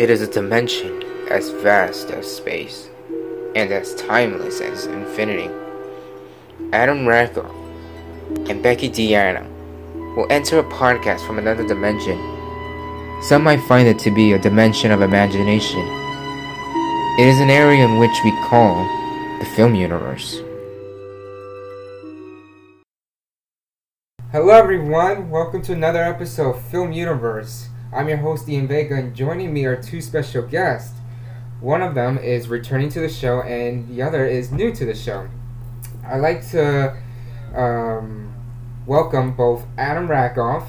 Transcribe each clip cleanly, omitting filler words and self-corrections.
It is a dimension as vast as space, and as timeless as infinity. Adam Rakoff and Becky Deanna will enter a podcast from another dimension. Some might find it to be a dimension of imagination. It is an area in which we call the film universe. Hello everyone, welcome to another episode of Film Universe. I'm your host Ian Vega, and joining me are two special guests. One of them is returning to the show and the other is new to the show. I'd like to welcome both Adam Rakoff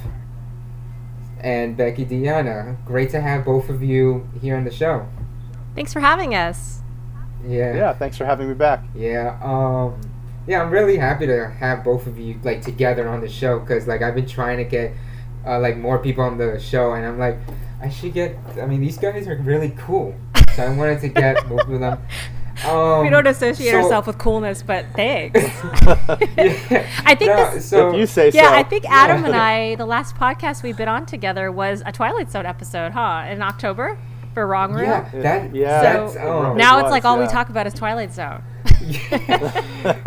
and Becky Deanna. Great to have both of you here on the show. Thanks for having us. Yeah, thanks for having me back. Yeah, I'm really happy to have both of you like together on the show, because like I've been trying to get like more people on the show, and I'm like, these guys are really cool. So I wanted to get both of them. We don't associate ourselves with coolness, but thanks. Adam and I, the last podcast we've been on together was a Twilight Zone episode, huh? In October for Wrong Room. Now we talk about is Twilight Zone.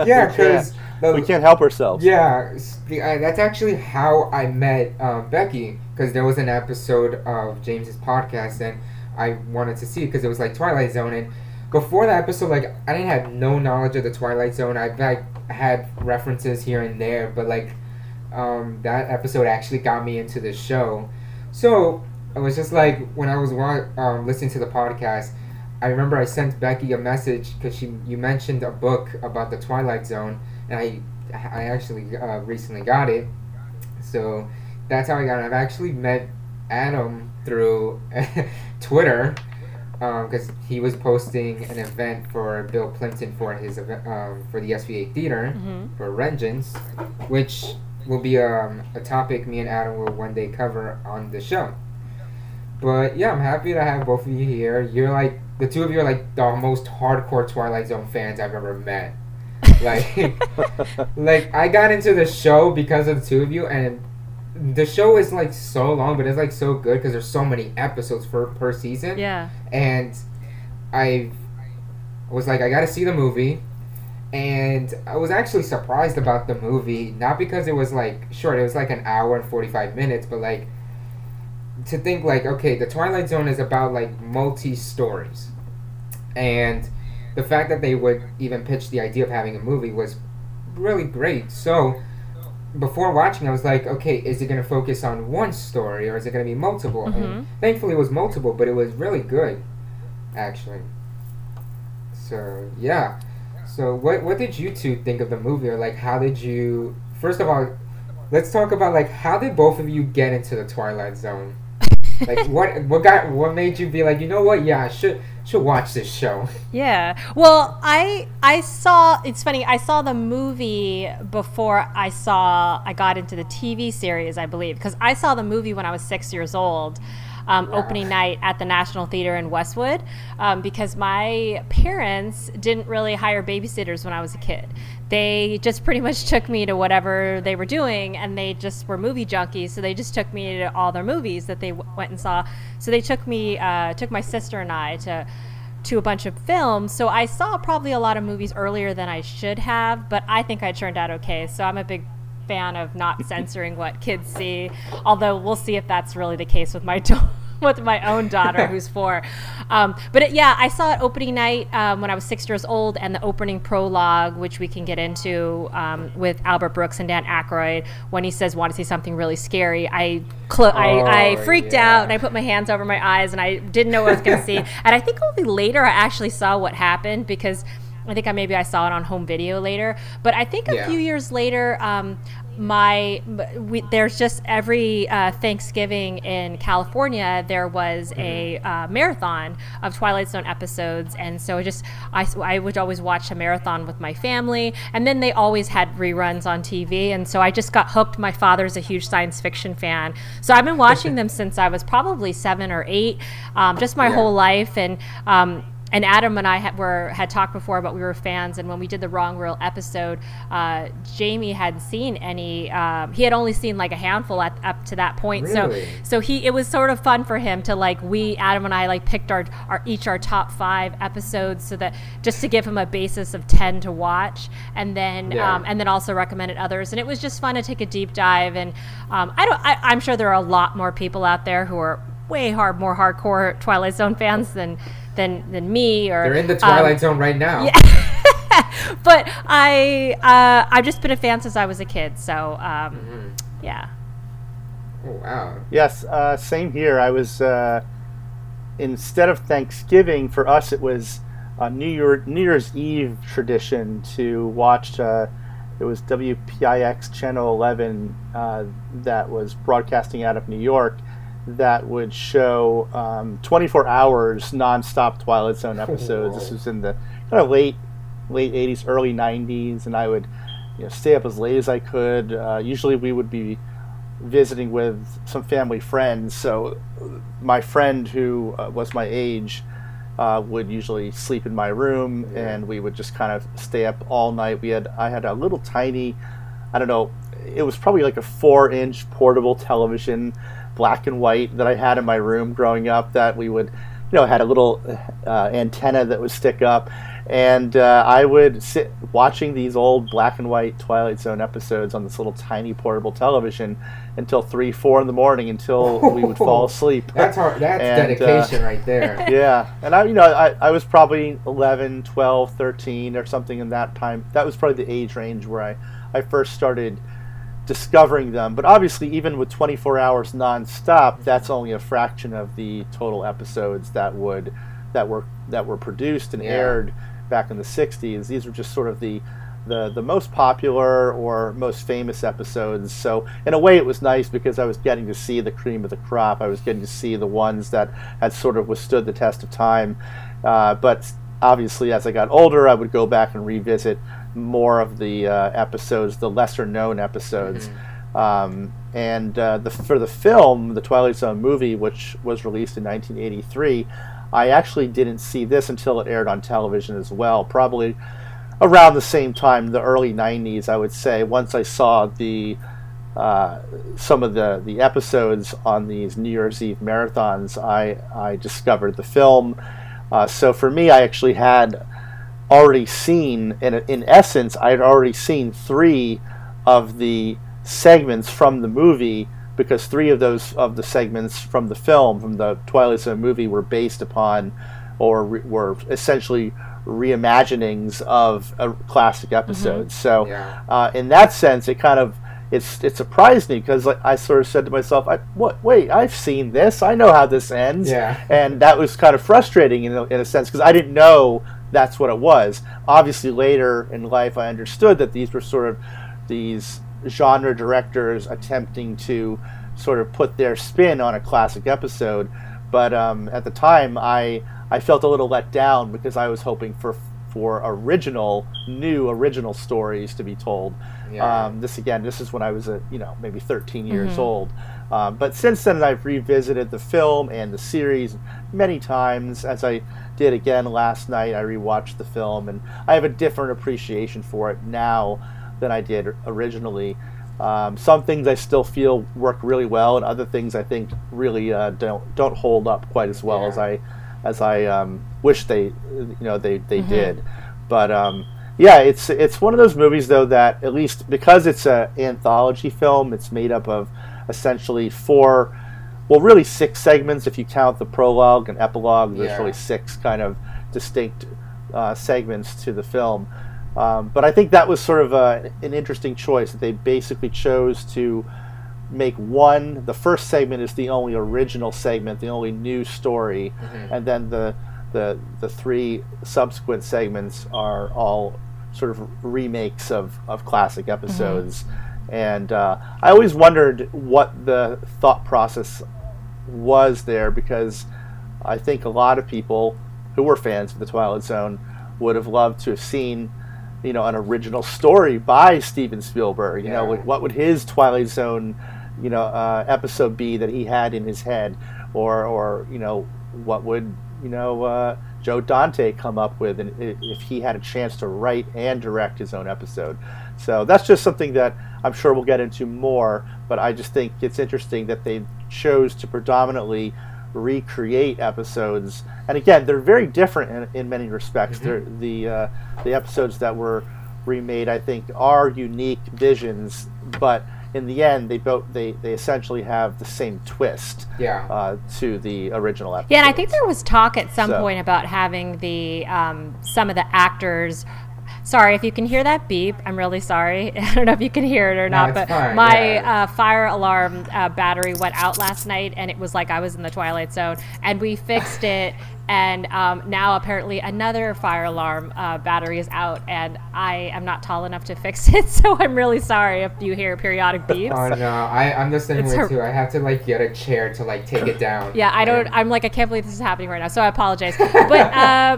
Yeah, because we can't help ourselves. Yeah, that's actually how I met Becky, because there was an episode of James's podcast, and I wanted to see it because it was like Twilight Zone, and before that episode, like I didn't have no knowledge of the Twilight Zone. I had references here and there, but like that episode actually got me into the show. So it was just like when I was listening to the podcast, I remember I sent Becky a message because you mentioned a book about the Twilight Zone, and I actually recently got it. So that's how I got it. I've actually met Adam through Twitter, because he was posting an event for Bill Clinton for his for the SVA Theater, mm-hmm, for Vengeance, which will be a topic me and Adam will one day cover on the show. But yeah, I'm happy to have both of you here. You're like, the two of you are like the most hardcore Twilight Zone fans I've ever met. Like, like I got into the show because of the two of you, and the show is like so long, but it's like so good because there's so many episodes per season. Yeah. And I was like, I gotta see the movie, and I was actually surprised about the movie, not because it was like short, it was like an hour and 45 minutes, but like to think like, okay, the Twilight Zone is about like multi-stories, and the fact that they would even pitch the idea of having a movie was really great. So before watching, I was like, okay, is it going to focus on one story, or is it going to be multiple? Mm-hmm. And thankfully, it was multiple, but it was really good, actually. So, yeah. So, what did you two think of the movie? Or, like, how did you... First of all, let's talk about, like, how did both of you get into the Twilight Zone? Like, what made you be like, you know what? Yeah, I should watch this show. Yeah. Well, I saw, it's funny, I saw the movie before I got into the TV series, I believe, because I saw the movie when I was 6 years old, opening night at the National Theater in Westwood, because my parents didn't really hire babysitters when I was a kid. They just pretty much took me to whatever they were doing, and they just were movie junkies, so they just took me to all their movies that they went and saw. So they took my sister and I to a bunch of films, so I saw probably a lot of movies earlier than I should have, but I think I turned out okay, so I'm a big fan of not censoring what kids see, although we'll see if that's really the case with my with my own daughter who's 4. I saw it opening night when I was 6 years old, and the opening prologue, which we can get into, with Albert Brooks and Dan Aykroyd, when he says, want to see something really scary, I freaked out, and I put my hands over my eyes, and I didn't know what I was going to see. And I think only later I actually saw what happened, because I think I saw it on home video later. But I think a few years later, there's just every Thanksgiving in California, there was a marathon of Twilight Zone episodes, and so I would always watch a marathon with my family, and then they always had reruns on TV, and so I just got hooked. My father's a huge science fiction fan, so I've been watching them since I was probably 7 or 8, just my whole life, and And Adam and I had talked before, but we were fans. And when we did the Wrong Reel episode, Jamie hadn't seen any. He had only seen like a handful up to that point. Really? So it was sort of fun for him to Adam and I picked our top 5 episodes, so that just to give him a basis of 10 to watch, and then also recommended others. And it was just fun to take a deep dive. And I'm sure there are a lot more people out there who are more hardcore Twilight Zone fans than me, or they're in the Twilight Zone right now. Yeah. But I've just been a fan since I was a kid, so yeah. Oh, wow. Yes, same here. I was instead of Thanksgiving, for us it was a New Year's Eve tradition to watch. It was WPIX Channel 11 that was broadcasting out of New York, that would show 24 hours nonstop Twilight Zone episodes. Whoa. This was in the kind of late 80s, early 90s, and I would stay up as late as I could. Usually we would be visiting with some family friends, so my friend who was my age would usually sleep in my room, and we would just kind of stay up all night. I had a little tiny, I don't know, it was probably like a 4-inch portable television, black and white, that I had in my room growing up, that we would, had a little antenna that would stick up. And I would sit watching these old black and white Twilight Zone episodes on this little tiny portable television until 3-4 in the morning, until we would fall asleep. That's hard. That's dedication right there. Yeah. And I was probably 11, 12, 13 or something in that time. That was probably the age range where I first started discovering them. But obviously, even with 24 hours nonstop, that's only a fraction of the total episodes that were produced and aired back in the 60s. These were just sort of the most popular or most famous episodes. So in a way it was nice, because I was getting to see the cream of the crop. I was getting to see the ones that had sort of withstood the test of time. But obviously as I got older, I would go back and revisit more of the episodes, the lesser known episodes. For the film, the Twilight Zone movie, which was released in 1983, I actually didn't see this until it aired on television as well, probably around the same time, the early 90s, I would say. Once I saw some of the episodes on these New Year's Eve marathons, I discovered the film. So for me, I actually had already seen, in essence, I had already seen 3 of the segments from the movie, because 3 of the segments from the film, from the Twilight Zone movie, were based upon, or were essentially reimaginings of a classic episode. So in that sense, it kind of, it surprised me, because I sort of said to myself, wait, I've seen this, I know how this ends. And that was kind of frustrating in a sense, because I didn't know that's what it was. Obviously later in life I understood that these were sort of these genre directors attempting to sort of put their spin on a classic episode, but at the time I felt a little let down, because I was hoping for original stories to be told. This is when I was maybe 13 years old, but since then I've revisited the film and the series many times. As I did again last night, I rewatched the film, and I have a different appreciation for it now than I did originally. Some things I still feel work really well, and other things I think really don't hold up quite as well as I wish they did. But it's one of those movies, though, that, at least because it's an anthology film, it's made up of essentially 4, well, really 6 segments if you count the prologue and epilogue. There's really 6 kind of distinct segments to the film. But I think that was sort of an interesting choice, that they basically chose to make the first segment is the only original segment, the only new story, and then the 3 subsequent segments are all sort of remakes of classic episodes. And I always wondered what the thought process was there, because I think a lot of people who were fans of The Twilight Zone would have loved to have seen an original story by Steven Spielberg. Like, what would his Twilight Zone, episode be that he had in his head, or what would Joe Dante come up with and if he had a chance to write and direct his own episode. So that's just something that I'm sure we'll get into more, but I just think it's interesting that they chose to predominantly recreate episodes. And again, they're very different in many respects. Mm-hmm. The episodes that were remade, I think, are unique visions, but in the end, they essentially have the same twist to the original episode. Yeah, and I think there was talk at some point about having the some of the actors. Sorry, if you can hear that beep, I'm really sorry. I don't know if you can hear it or not, but fine. My fire alarm battery went out last night, and it was like I was in the Twilight Zone, and we fixed it, and now apparently another fire alarm battery is out, and I am not tall enough to fix it, so I'm really sorry if you hear periodic beeps. Oh, no, I'm the same way, too. I have to, like, get a chair to, like, take it down. Yeah, I'm like, I can't believe this is happening right now, so I apologize. But I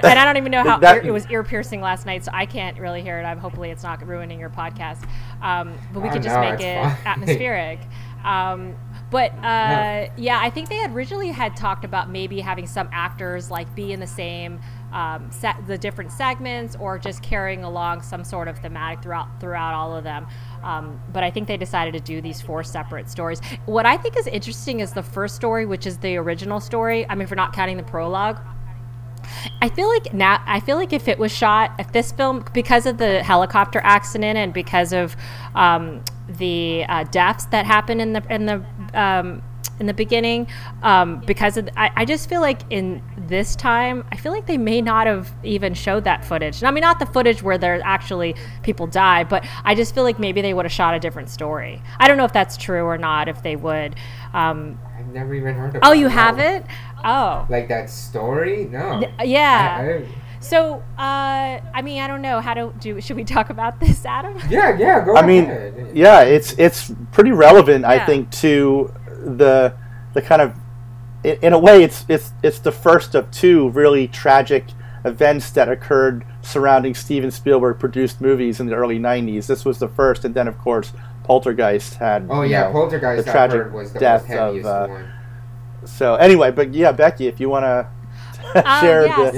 don't even know how it was ear-piercing last night, so I can't really hear it. Hopefully it's not ruining your podcast. But we could just make it fine. Atmospheric. But yeah, I think they had originally talked about maybe having some actors like be in the same the different segments, or just carrying along some sort of thematic throughout all of them. But I think they decided to do these four separate stories. What I think is interesting is the first story, which is the original story. I mean, if we're not counting the prologue. I feel like if it was shot, if this film, because of the helicopter accident and because of the deaths that happened in the beginning, I just feel like in this time, I feel like they may not have even showed that footage. I mean, not the footage where there's actually people die, but I just feel like maybe they would have shot a different story. I don't know if that's true or not, if they would. I've never even heard of it. Oh, you haven't? Oh. Like that story? No. Yeah. So, I mean, I don't know how to do. Should we talk about this, Adam? Yeah, go ahead. I mean, yeah, it's pretty relevant, I think, to the kind of, in a way, it's the first of two really tragic events that occurred surrounding Steven Spielberg produced movies in the early '90s. This was the first, and then of course, Poltergeist had. Oh yeah, Poltergeist. The tragic was the death of. One. So anyway, but yeah, Becky, if you want to. Share the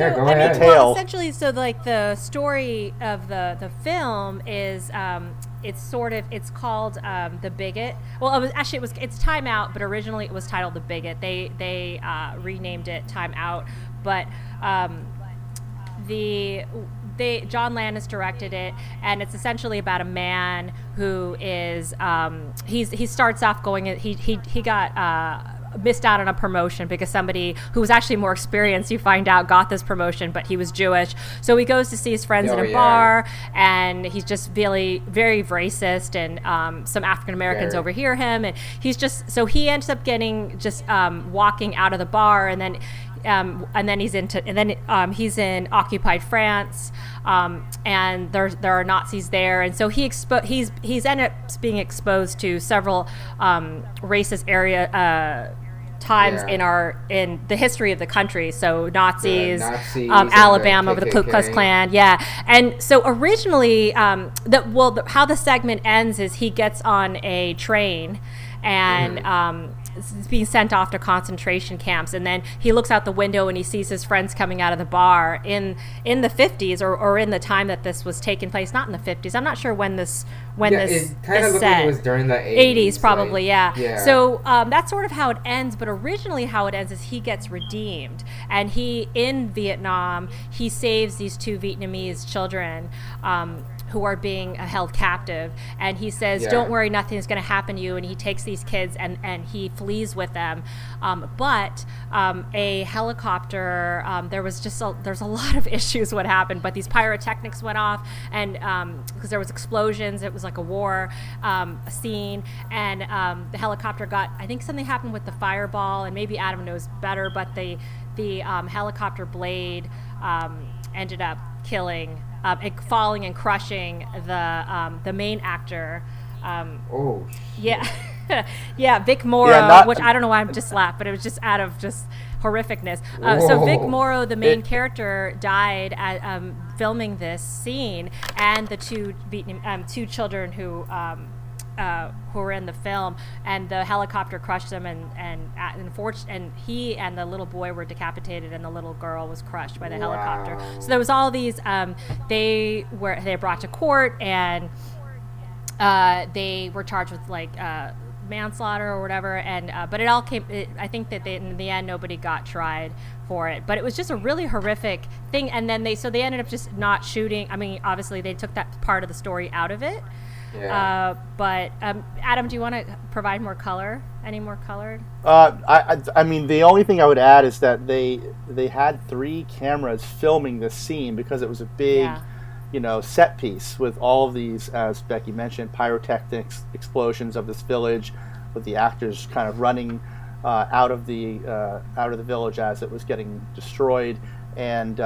tale. Well, essentially, so like the story of the film is it's called The Bigot. Well, it's Time Out, but originally it was titled The Bigot. They renamed it Time Out, but John Landis directed it, and it's essentially about a man who is he starts off going he got. Missed out on a promotion because somebody who was actually more experienced, you find out, got this promotion, but he was Jewish. So he goes to see his friends in a bar, and he's just really very racist, and some African Americans overhear him, and he's just so he ends up getting just walking out of the bar, and then he's in occupied France, and there are Nazis there, and so he's ended up being exposed to several racist area times in the history of the country. So Nazis Alabama, the Ku Klux Klan, and so originally how the segment ends is he gets on a train and being sent off to concentration camps, and then he looks out the window and he sees his friends coming out of the bar in the 50s or in the time that this was taking place, not in the 50s. I'm not sure when this kind of looked like it was during the 80s probably, like, So that's sort of how it ends, but originally how it ends is he gets redeemed, and he in Vietnam he saves these two Vietnamese children who are being held captive, and he says, don't worry, nothing's going to happen to you, and he takes these kids and he flees with them, but a helicopter, there's a lot of issues what happened, but these pyrotechnics went off, and because there was explosions, it was like a war scene, and the helicopter got, I think something happened with the fireball, and maybe Adam knows better, but the helicopter blade ended up killing falling and crushing the main actor. Vic Morrow, which I don't know why I'm just laughing, but it was just out of just horrificness. So Vic Morrow, the main character, died at filming this scene, and the two children who who were in the film, and the helicopter crushed them, and he and the little boy were decapitated, and the little girl was crushed by the helicopter. So there was all these. They were brought to court, and they were charged with manslaughter or whatever, and but it all came. I think that in the end, nobody got tried for it, but it was just a really horrific thing. And then they ended up just not shooting. I mean, obviously they took that part of the story out of it. Yeah. But Adam, do you want to provide more color? Any more color? I mean, the only thing I would add is that they had 3 cameras filming this scene because it was a big, set piece with all of these, as Becky mentioned, pyrotechnics, explosions of this village, with the actors kind of running out of the village as it was getting destroyed, and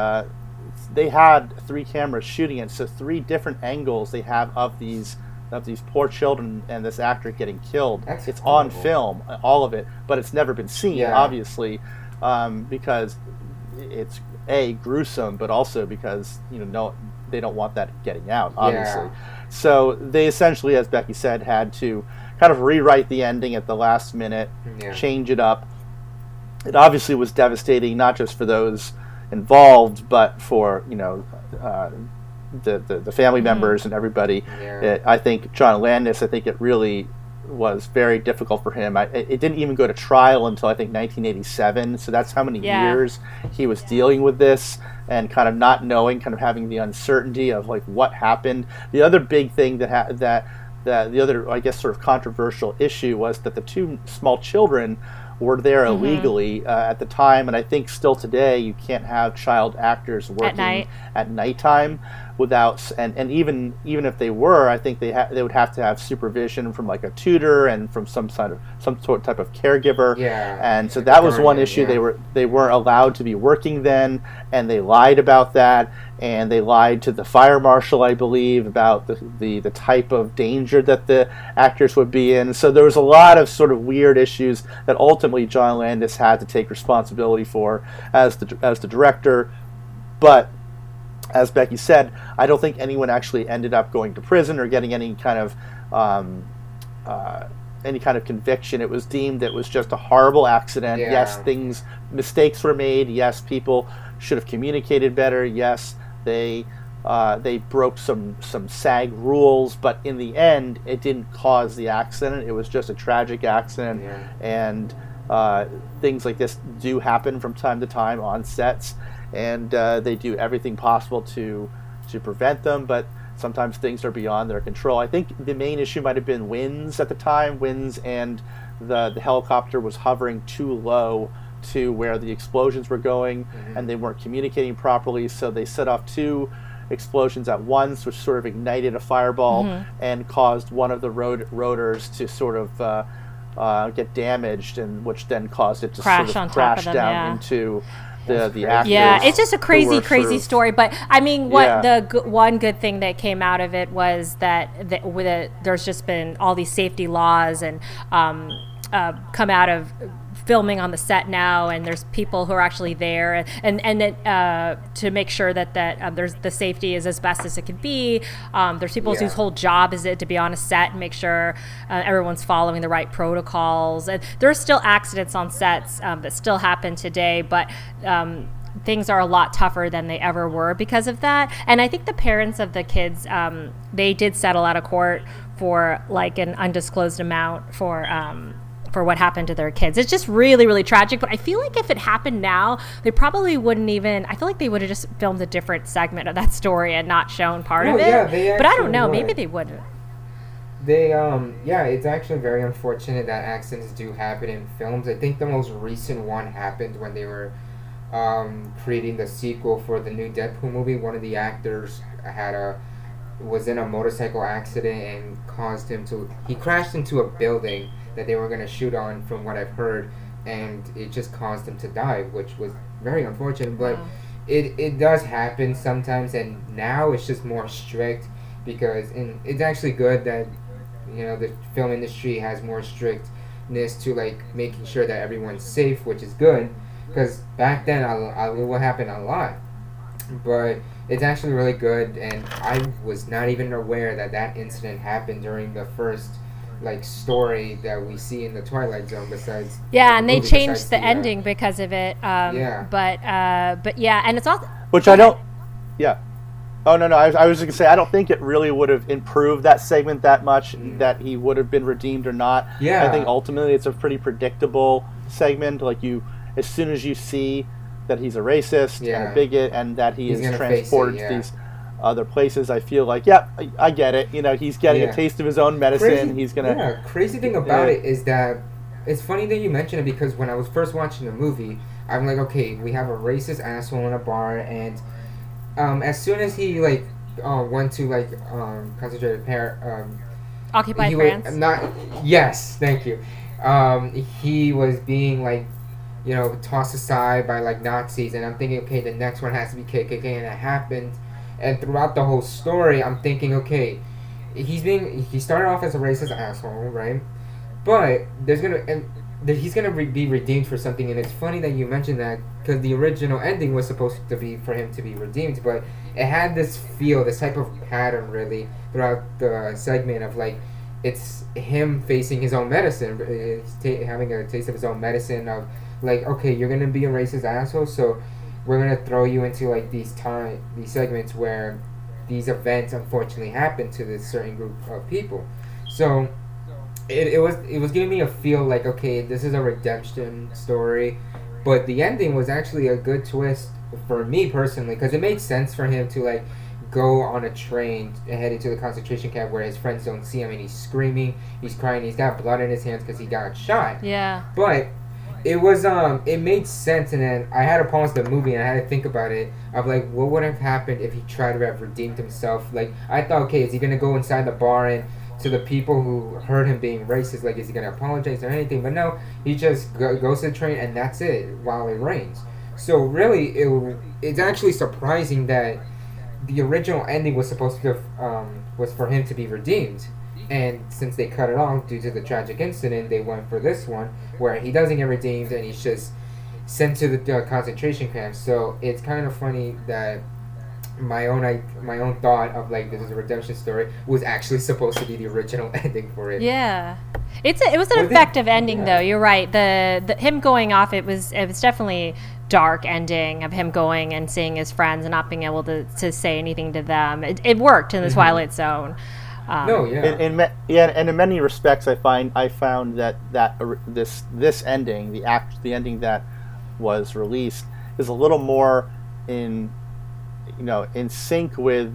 they had 3 cameras shooting it, so 3 different angles they have of these poor children and this actor getting killed. It's horrible. On film, all of it, but it's never been seen, obviously, because it's gruesome, but also because they don't want that getting out, obviously. Yeah. So they essentially, as Becky said, had to kind of rewrite the ending at the last minute, change it up. It obviously was devastating, not just for those involved, but for the family members and everybody. Yeah. I think John Landis, it really was very difficult for him. It didn't even go to trial until I think 1987. So that's how many years he was dealing with this and kind of not knowing, kind of having the uncertainty of like what happened. The other big thing that the other, I guess, sort of controversial issue was that the 2 small children were there illegally at the time, and I think still today you can't have child actors working at nighttime without, and even if they were, I think they would have to have supervision from like a tutor and from some type of caregiver. Yeah, and so that was one issue. They weren't allowed to be working then, and they lied about that, and they lied to the fire marshal, I believe, about the type of danger that the actors would be in. So there was a lot of sort of weird issues that ultimately John Landis had to take responsibility for as the director, but as Becky said, I don't think anyone actually ended up going to prison or getting any kind of conviction. It was deemed that it was just a horrible accident. Yeah. Yes, mistakes were made. Yes, people should have communicated better. Yes, they broke some SAG rules, but in the end, it didn't cause the accident. It was just a tragic accident, and things like this do happen from time to time on sets. And they do everything possible to prevent them, but sometimes things are beyond their control. I think the main issue might have been winds at the time. Winds, and the helicopter was hovering too low to where the explosions were going, and they weren't communicating properly, so they set off 2 explosions at once, which sort of ignited a fireball and caused one of the rotors to sort of get damaged, and which then caused it to crash down into... The actors. Yeah, it's just a crazy story. But I mean, one good thing that came out of it was that there's just been all these safety laws and come out of filming on the set now, and there's people who are actually there and to make sure that there's the safety is as best as it can be. There's people whose whole job is to be on a set and make sure everyone's following the right protocols. And there are still accidents on sets that still happen today, but things are a lot tougher than they ever were because of that. And I think the parents of the kids, they did settle out of court for like an undisclosed amount for what happened to their kids. It's just really, really tragic. But I feel like if it happened now, they probably wouldn't even. I feel like they would have just filmed a different segment of that story and not shown part of it. Yeah, but I don't know. Maybe they wouldn't. They, it's actually very unfortunate that accidents do happen in films. I think the most recent one happened when they were creating the sequel for the new Deadpool movie. One of the actors was in a motorcycle accident and caused him to. He crashed into a building that they were going to shoot on, from what I've heard, and it just caused him to die, which was very unfortunate, but it does happen sometimes, and now it's just more strict, and it's actually good that, the film industry has more strictness to, making sure that everyone's safe, which is good, because back then, it would happen a lot, but it's actually really good, and I was not even aware that incident happened during the first like story that we see in the Twilight Zone besides and they changed the ending because of it. But yeah, and it's all I was just gonna say I don't think it really would have improved that segment that much that he would have been redeemed or not. Yeah, I think ultimately it's a pretty predictable segment. Like as soon as you see that he's a racist and a bigot and that he's transported to these other places, I feel like, I get it. You know, he's getting a taste of his own medicine. Crazy thing about it is that it's funny that you mention it, because when I was first watching the movie, I'm like, okay, we have a racist asshole in a bar, and as soon as he went to concentrated Occupied France. Yes, thank you. He was being tossed aside by Nazis, and I'm thinking, okay, the next one has to be KKK, and it happened. And throughout the whole story, I'm thinking, okay, he started off as a racist asshole, right? But he's gonna be redeemed for something. And it's funny that you mentioned that, because the original ending was supposed to be for him to be redeemed, but it had this type of pattern really throughout the segment of it's him facing his own medicine, having a taste of his own medicine of okay, you're gonna be a racist asshole, so we're gonna throw you into these segments where these events unfortunately happen to this certain group of people. So it was giving me a feel okay, this is a redemption story, but the ending was actually a good twist for me personally, because it made sense for him to go on a train and head into the concentration camp where his friends don't see him, and he's screaming, he's crying, he's got blood in his hands because he got shot. Yeah, but it was it made sense. And then I had to pause the movie and I had to think about it of what would have happened if he tried to have redeemed himself. I thought, okay, is he gonna go inside the bar and to the people who heard him being racist, is he gonna apologize or anything? But no, he just goes to the train and that's it while it rains. So really, it's actually surprising that the original ending was supposed to was for him to be redeemed. And since they cut it off due to the tragic incident, they went for this one where he doesn't get redeemed and he's just sent to the concentration camp. So it's kind of funny that my own thought of this is a redemption story was actually supposed to be the original ending for it. Yeah, it was an effective ending though. You're right. The him going off, it was definitely dark ending of him going and seeing his friends and not being able to say anything to them. It worked in the Twilight Zone. And in many respects, I found that this ending, the ending that was released, is a little more in sync with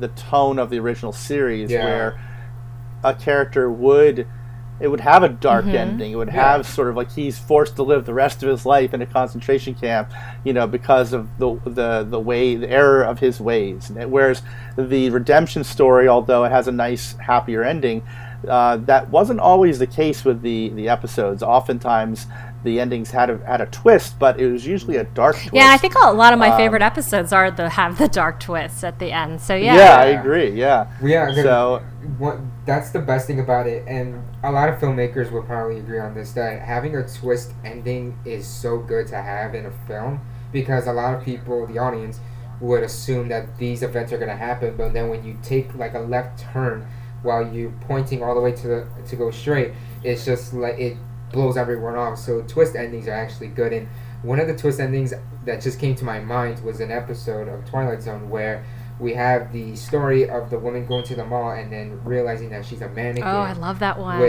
the tone of the original series, where a character would have a dark ending. It would have sort of he's forced to live the rest of his life in a concentration camp, because of the error of his ways. Whereas the redemption story, although it has a nice happier ending, that wasn't always the case with the episodes. Oftentimes the endings had a twist, but it was usually a dark twist. Yeah, I think a lot of my favorite episodes have the dark twists at the end. So I agree. That's the best thing about it, and a lot of filmmakers will probably agree on this, that having a twist ending is so good to have in a film, because a lot of people, the audience, would assume that these events are going to happen, but then when you take a left turn while you're pointing all the way to go straight, it's just it blows everyone off. So twist endings are actually good, and one of the twist endings that just came to my mind was an episode of Twilight Zone where we have the story of the woman going to the mall and then realizing that she's a mannequin. Oh, I love that one.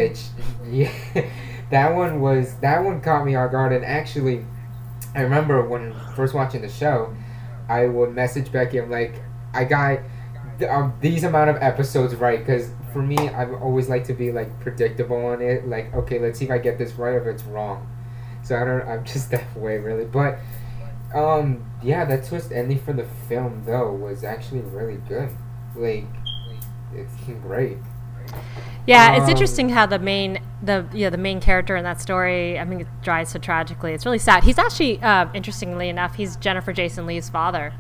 That one caught me off guard. And actually, I remember when first watching the show, I would message Becky. I'm like, I got these amount of episodes right, because for me, I've always liked to be predictable on it. Okay, let's see if I get this right or if it's wrong. So I'm just that way really, but. That twist ending for the film though was actually really good. It's great. Yeah, it's interesting how the main character in that story, I mean, it dies so tragically. It's really sad. He's actually, interestingly enough, he's Jennifer Jason Leigh's father.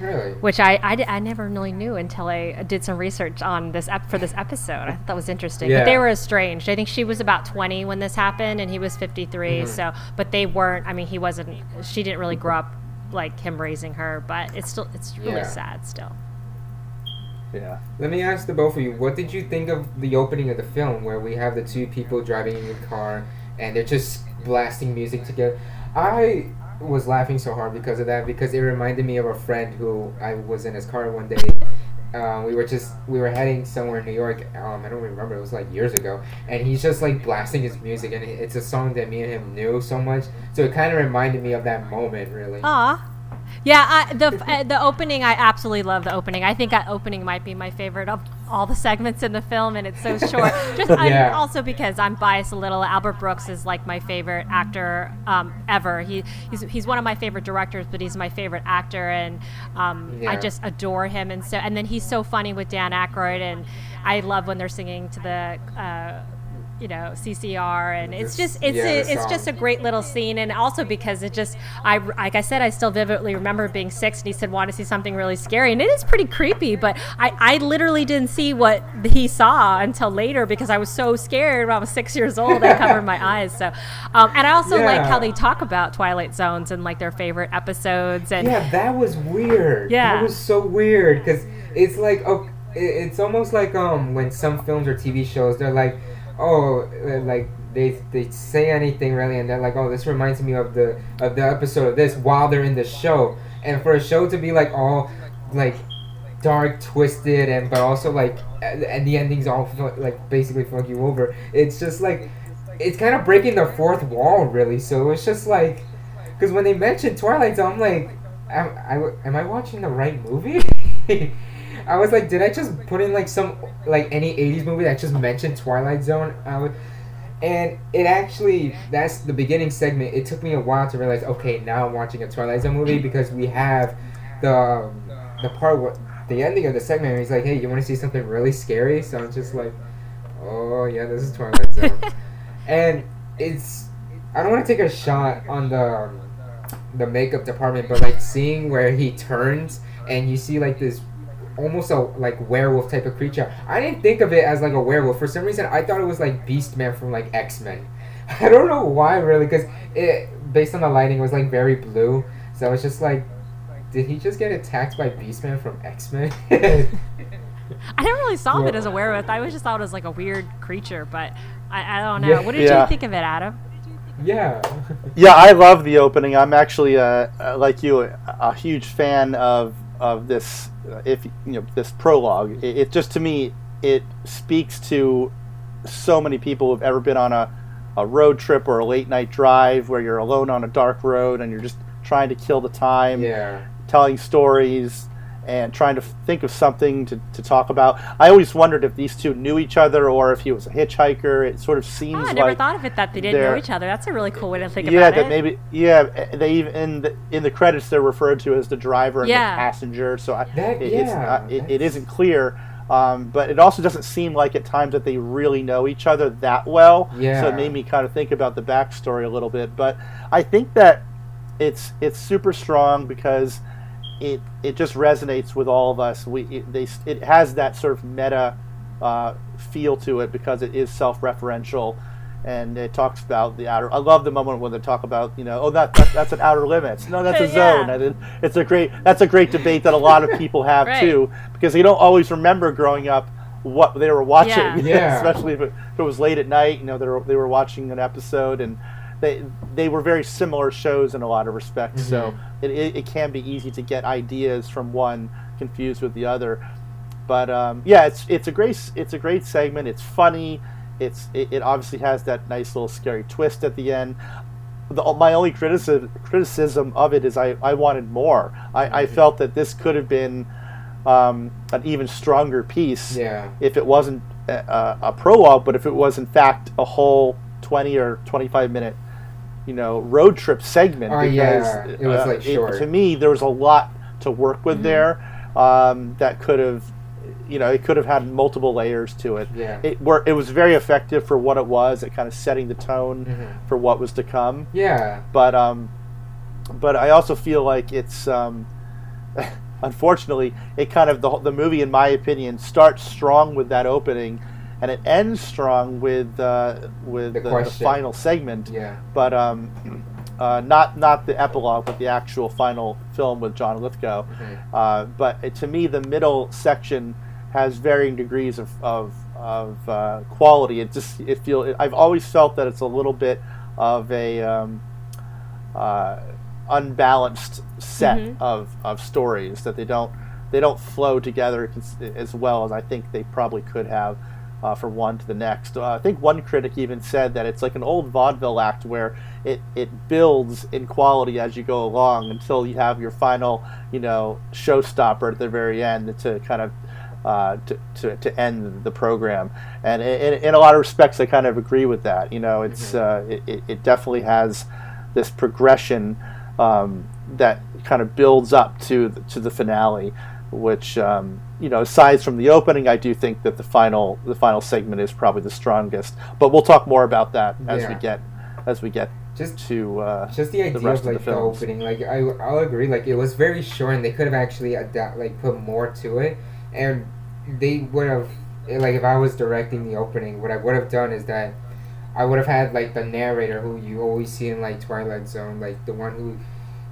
Really? Which I never really knew until I did some research on this for this episode. I thought that was interesting. Yeah. But they were estranged. I think she was about 20 when this happened, and he was 53. Mm-hmm. So, but they weren't. I mean, he wasn't. She didn't really grow up him raising her. But it's really sad still. Yeah. Let me ask the both of you, what did you think of the opening of the film where we have the two people driving in the car and they're just blasting music together? I was laughing so hard because of that, because it reminded me of a friend who I was in his car one day. We were heading somewhere in New York. I don't remember. It was like years ago, and he's just like blasting his music, and it's a song that me and him knew so much. So it kind of reminded me of that moment, really. Ah, yeah. The opening, I absolutely love the opening. I think that opening might be my favorite of all the segments in the film, and it's so short. Just yeah. Also because I'm biased a little. Albert Brooks is like my favorite actor ever. He's one of my favorite directors, but he's my favorite actor, and I just adore him. And then he's so funny with Dan Aykroyd, and I love when they're singing to the CCR, and it's just a great little scene. And also because it just, like I said, I still vividly remember being 6, and he said, want to see something really scary, and it is pretty creepy, but I literally didn't see what he saw until later because I was so scared when I was 6 years old. I covered my eyes. So and I also like how they talk about Twilight Zones and like their favorite episodes, and that was weird. That was so weird, because it's like, okay, it's almost like when some films or TV shows, they're like, oh, like they say anything really, and they're like, oh, this reminds me of the episode of this, while they're in the show. And for a show to be like all like dark, twisted, and but also like, and the endings all like basically fuck you over. It's just like, it's kind of breaking the fourth wall, really. So it's just like, because when they mentioned Twilight Zone, I'm like, am I watching the right movie? I was like, did I just put in like some like any 80s movie that just mentioned Twilight Zone? And it actually, that's the beginning segment. It took me a while to realize, okay, now I'm watching a Twilight Zone movie, because we have the part where the ending of the segment, and he's like, hey, you want to see something really scary? So I'm just like, oh yeah, this is Twilight Zone. And it's, I don't want to take a shot on the makeup department, but like seeing where he turns and you see like this almost a like werewolf type of creature. I didn't think of it as like a werewolf. For some reason, I thought it was like Beastman from like X-Men. I don't know why, really, because it, based on the lighting, was like very blue. So I was just like, did he just get attacked by Beastman from X-Men? I never really saw it as a werewolf. I always just thought it was like a weird creature, but I don't know. Yeah. What did you think of it, Adam? Yeah, I love the opening. I'm actually like you, a huge fan of this, this prologue. It just, to me, it speaks to so many people who've ever been on a road trip or a late night drive where you're alone on a dark road and you're just trying to kill the time, telling stories and trying to think of something to talk about. I always wondered if these two knew each other or if he was a hitchhiker. It sort of seems like... I never thought of it that they didn't know each other. That's a really cool way to think about it. Yeah, that maybe... Yeah, they even... In the credits, they're referred to as the driver and the passenger, so it isn't clear. But it also doesn't seem like at times that they really know each other that well. Yeah. So it made me kind of think about the backstory a little bit. But I think that it's super strong because... It just resonates with all of us. It has that sort of meta feel to it because it is self-referential, and it talks about the outer. I love the moment when they talk about that's an outer limits. No, that's a zone. And it's a great. That's a great debate that a lot of people have too, because they don't always remember growing up what they were watching, especially if it was late at night. They were watching an episode and. They were very similar shows in a lot of respects, so it can be easy to get ideas from one confused with the other. But it's a great segment. It's funny. It obviously has that nice little scary twist at the end. My only criticism of it is I wanted more. I felt that this could have been an even stronger piece if it wasn't a prologue, but if it was in fact a whole 20 or 25 minute. Road trip segment. Oh, because it was like short. To me, there was a lot to work with there that could have, it could have had multiple layers to it. Yeah. It was very effective for what it was at kind of setting the tone for what was to come. Yeah. But I also feel like it's, unfortunately, it kind of, the movie, in my opinion, starts strong with that opening. And it ends strong with the final segment, but not the epilogue, but the actual final film with John Lithgow. But to me, the middle section has varying degrees of quality. It just I've always felt that it's a little bit of a unbalanced set of stories, that they don't flow together as well as I think they probably could have from one to the next. I think one critic even said that it's like an old vaudeville act where it builds in quality as you go along until you have your final, showstopper at the very end to kind of to end the program. And in a lot of respects, I kind of agree with that. It's it definitely has this progression that kind of builds up to the finale, which aside from the opening, I do think that the final segment is probably the strongest. But we'll talk more about that as we get to just the idea the rest of the films. The opening. I'll agree. It was very short, and they could have actually put more to it. And they would have, if I was directing the opening, what I would have done is that I would have had the narrator who you always see in Twilight Zone, the one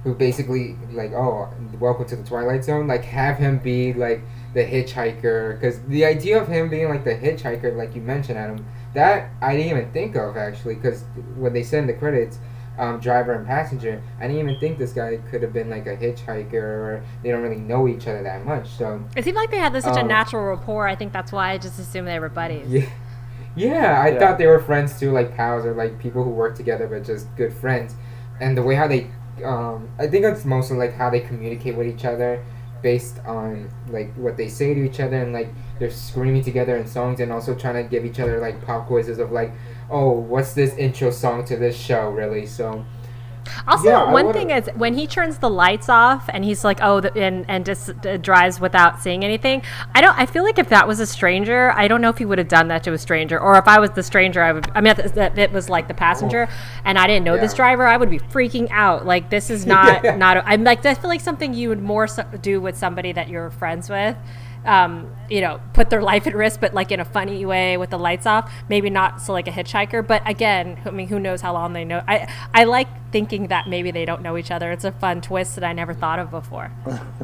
who basically oh, welcome to the Twilight Zone, have him be the hitchhiker, because the idea of him being the hitchhiker, you mentioned, Adam, that I didn't even think of actually, because when they said in the credits, driver and passenger, I didn't even think this guy could have been a hitchhiker, or they don't really know each other that much. So it seemed like they had such a natural rapport. I think that's why I just assumed they were buddies. Yeah, I thought they were friends too, pals, or people who work together, but just good friends. And the way how they, I think it's mostly how they communicate with each other, based on what they say to each other, and they're screaming together in songs, and also trying to give each other pop quizzes of oh, what's this intro song to this show, really? So also one thing is, when he turns the lights off and he's and just drives without saying anything, I feel if that was a stranger, I don't know if he would have done that to a stranger, or if I was the stranger, it was the passenger, and I didn't know this driver, I would be freaking out. This is not I feel something you would more do with somebody that you're friends with, put their life at risk, but in a funny way with the lights off, maybe not so a hitchhiker. But again, who knows how long they know. I like thinking that maybe they don't know each other. It's a fun twist that I never thought of before.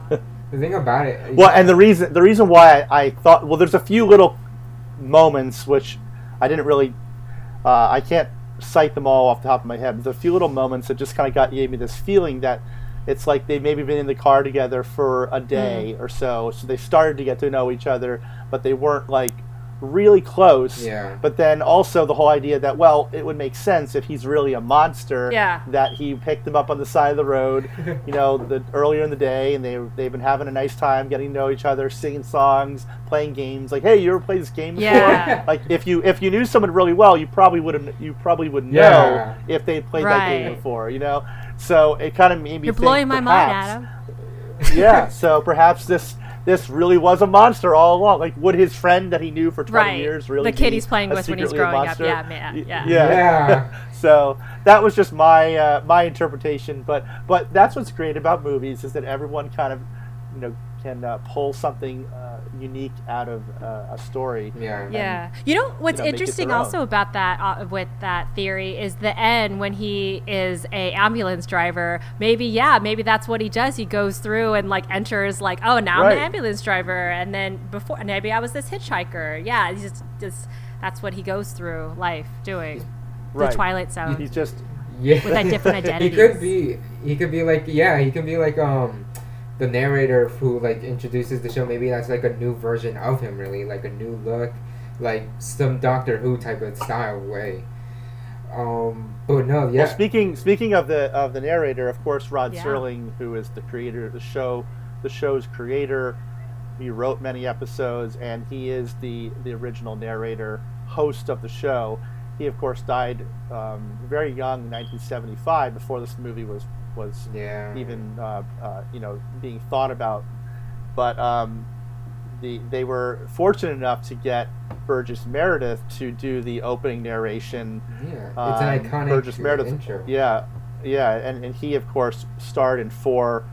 The thing about it, well, and the reason why I thought, well, there's a few little moments which I didn't really I can't cite them all off the top of my head, but there's a few little moments that just kind of gave me this feeling that it's they've maybe been in the car together for a day or so. So they started to get to know each other, but they weren't really close. Yeah. But then also the whole idea that, well, it would make sense if he's really a monster. Yeah. That he picked them up on the side of the road, earlier in the day, and they've been having a nice time getting to know each other, singing songs, playing games. Hey, you ever played this game before? Yeah. If you knew someone really well, you probably would know if they played that game before. So it kind of made me. You're think, blowing my mind, Adam. Yeah. So perhaps this really was a monster all along. Would his friend that he knew for 20 years really? The kid he's playing with when he's growing up. Yeah, man. Yeah. So that was just my my interpretation. But that's what's great about movies, is that everyone kind of can pull something unique out of a story. Yeah. What's interesting also about that with that theory is the end, when he is a ambulance driver. Maybe that's what he does. He goes through and enters oh, now I'm an ambulance driver, and then before maybe I was this hitchhiker. Yeah, he's just that's what he goes through life doing. The Twilight Zone. He's just with that different identity. He could be the narrator who introduces the show. Maybe that's a new version of him, really, a new look, some Doctor Who type of style way. But no, yeah. Well, speaking of the narrator, of course, Rod Serling, who is the creator of the show, the show's creator. He wrote many episodes, and he is the original narrator, host of the show. He, of course, died very young in 1975, before this movie was even being thought about, but they were fortunate enough to get Burgess Meredith to do the opening narration. It's an iconic Burgess Meredith intro. And he, of course, starred in 4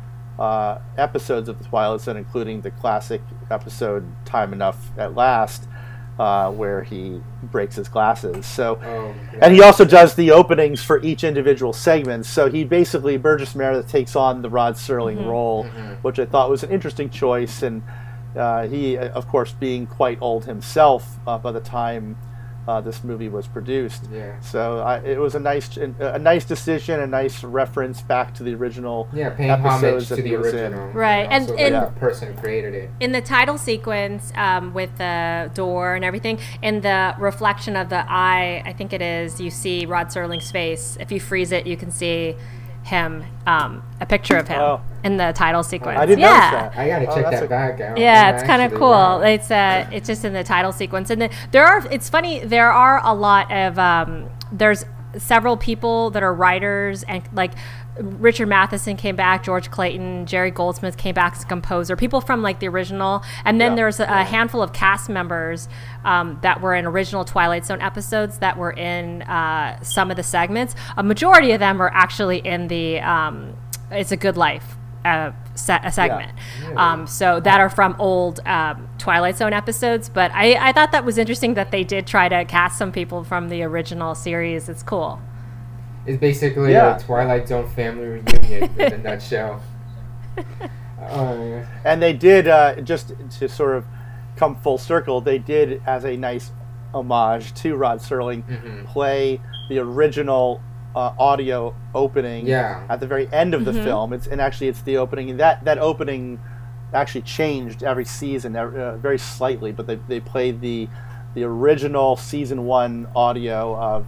episodes of The Twilight Zone, including the classic episode Time Enough at Last, where he breaks his glasses. So, and he also does the openings for each individual segment. So he basically, Burgess Meredith takes on the Rod Serling role, which I thought was an interesting choice. And He, of course, being quite old himself by the time this movie was produced. Yeah. So it was a nice decision, a nice reference back to the original. Yeah, paying homage to the original. Right, and also the person created it. In the title sequence, with the door and everything, in the reflection of the eye, I think it is, you see Rod Serling's face. If you freeze it, you can see him, a picture of him in the title sequence. I didn't notice that. I gotta check that back out. Yeah, it's kind of cool. It's it's just in the title sequence, and then there are. It's funny. There are a lot of there's several people that are writers, and like Richard Matheson came back, George Clayton, Jerry Goldsmith came back as a composer, people from like the original, and then there's a handful of cast members that were in original Twilight Zone episodes that were in some of the segments. A majority of them are actually in the It's a Good Life segment. Yeah. So that are from old Twilight Zone episodes, but I thought that was interesting that they did try to cast some people from the original series. It's cool. It's basically a Twilight Zone family reunion in a nutshell. And they did, just to sort of come full circle, they did, as a nice homage to Rod Serling, play the original audio opening at the very end of the film. It's the opening. And that opening actually changed every season, very slightly, but they played the original season one audio of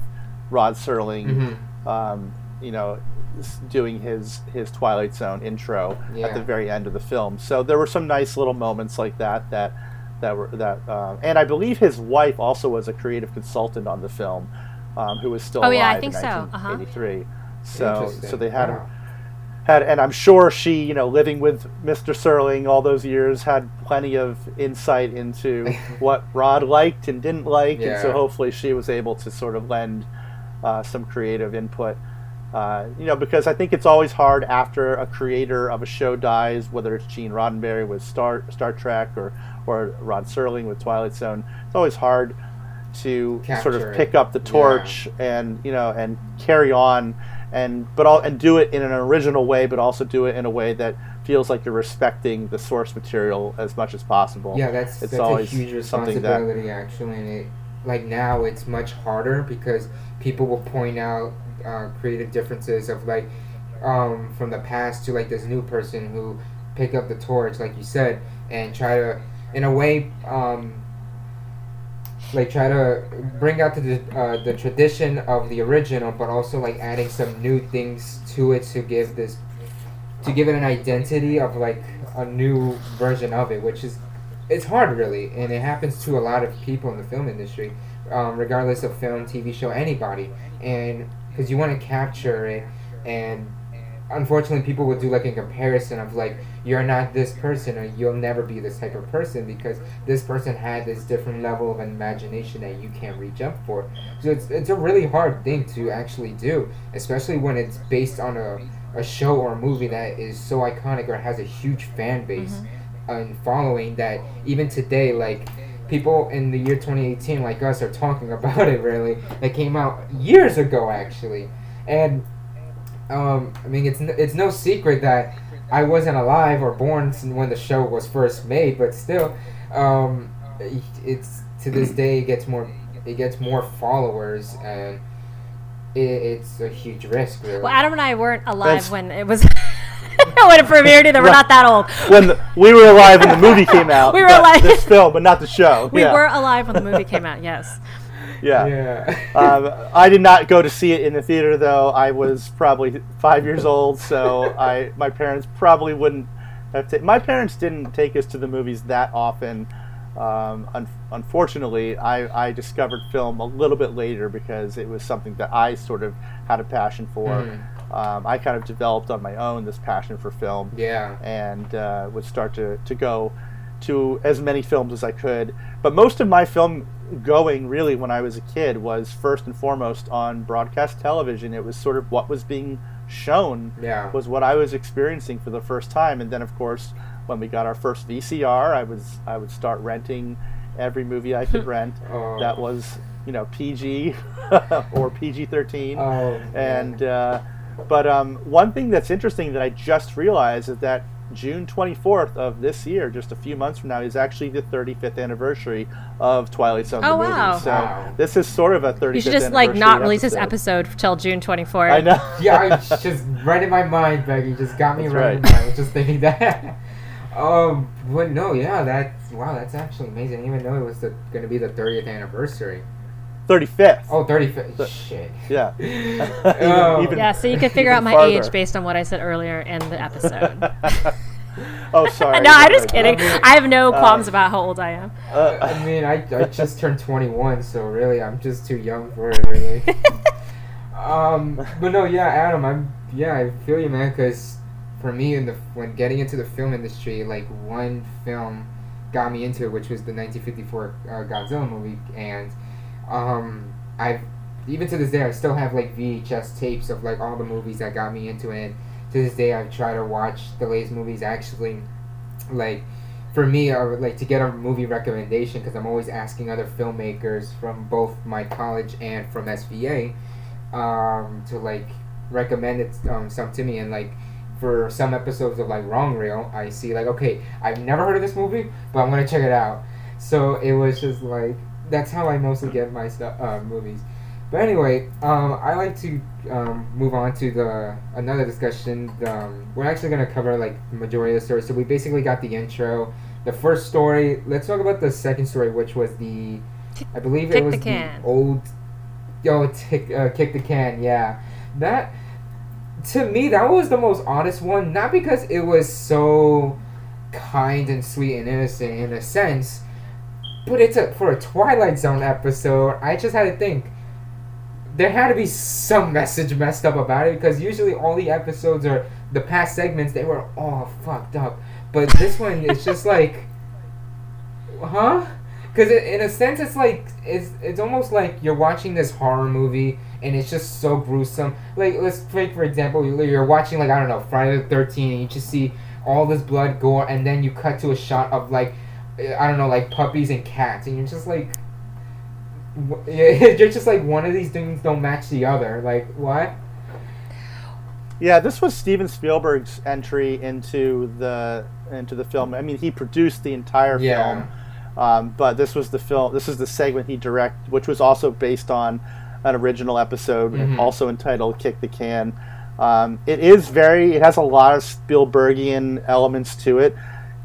Rod Serling, doing his Twilight Zone intro at the very end of the film. So there were some nice little moments like that, and I believe his wife also was a creative consultant on the film, who was still alive in 1983. So they had had, and I'm sure she, living with Mr. Serling all those years, had plenty of insight into what Rod liked and didn't like, and so hopefully she was able to sort of lend some creative input, because I think it's always hard after a creator of a show dies, whether it's Gene Roddenberry with Star Trek or Rod Serling with Twilight Zone. It's always hard to pick up the torch and carry on and do it in an original way, but also do it in a way that feels like you're respecting the source material as much as possible. Yeah, that's always a huge responsibility actually, and it, like now it's much harder because people will point out creative differences of like from the past to like this new person who pick up the torch, like you said, and try to in a way like try to bring out the tradition of the original, but also like adding some new things to it to give it an identity of like a new version of it, which is. It's hard, really, and it happens to a lot of people in the film industry, regardless of film, TV show, anybody, and because you want to capture it, and unfortunately people will do like a comparison of like, you're not this person, or you'll never be this type of person, because this person had this different level of imagination that you can't reach up for. So it's a really hard thing to actually do, especially when it's based on a show or a movie that is so iconic or has a huge fan base. And following that, even today, like people in the year 2018 like us are talking about it, really, that came out years ago actually. And I mean, it's no secret that I wasn't alive or born when the show was first made, but still it's to this day it gets more followers, and it's a huge risk, really. Well, Adam and I weren't alive when it was when it premiered, either. We're not that old. We were alive when the movie came out. We were alive. This film, but not the show. We were alive when the movie came out, yes. Yeah. I did not go to see it in the theater, though. I was probably 5 years old, so my parents probably wouldn't have taken... My parents didn't take us to the movies that often. Unfortunately, I discovered film a little bit later because it was something that I sort of had a passion for. I kind of developed on my own this passion for film, and would start to go to as many films as I could. But most of my film going, really, when I was a kid, was first and foremost on broadcast television. It was sort of what was being shown was what I was experiencing for the first time. And then, of course, when we got our first VCR, I would start renting every movie I could rent. That was PG or PG-13, and. But one thing that's interesting that I just realized is that June 24th of this year, just a few months from now, is actually the 35th anniversary of Twilight Zone. Oh, the wow. Movie. So wow. This is sort of a 35th anniversary. You should just like not release this episode till June 24th. I know. Yeah, it's just right in my mind, Becky. Just got me right in my mind. I was just thinking that. Well, no, yeah, that's, wow, that's actually amazing. I didn't even know it was going to be the 30th anniversary. 35th. Oh, 35th. Shit. Yeah. Even, yeah, so you can figure out my age based on what I said earlier in the episode. Oh, sorry. No, I'm just kidding. I have no qualms about how old I am. I mean, I just turned 21, so really, I'm just too young for it, really. But no, yeah, Adam, I feel you, man, because for me, when getting into the film industry, like, one film got me into it, which was the 1954 Godzilla movie, and... I've even to this day I still have like VHS tapes of like all the movies that got me into it. To this day I've tried to watch the latest movies. Actually, like for me, I would like to get a movie recommendation because I'm always asking other filmmakers from both my college and from SVA to like recommend it some to me. And like for some episodes of like Wrong Reel, I see like, okay, I've never heard of this movie, but I'm gonna check it out. So it was just like. That's how I mostly get my movies. But anyway, I like to move on to another discussion. We're actually going to cover like the majority of the story. So we basically got the intro, the first story. Let's talk about the second story, which was the, I believe it was the old, kick the can. Yeah, that to me that was the most honest one. Not because it was so kind and sweet and innocent in a sense. But it's for a Twilight Zone episode, I just had to think. There had to be some message messed up about it, because usually all the episodes or the past segments, they were all fucked up. But this one, it's just like, huh? Because in a sense, it's like, it's almost like you're watching this horror movie, and it's just so gruesome. Like, let's take, for example, you're watching, like, I don't know, Friday the 13th, and you just see all this blood, gore, and then you cut to a shot of, like, I don't know, like puppies and cats, and you're just like, you're just like one of these things don't match the other. Like what? Yeah, this was Steven Spielberg's entry into the film. I mean, he produced the entire film, but this was the film. This is the segment he directed, which was also based on an original episode, also entitled "Kick the Can." It has a lot of Spielbergian elements to it.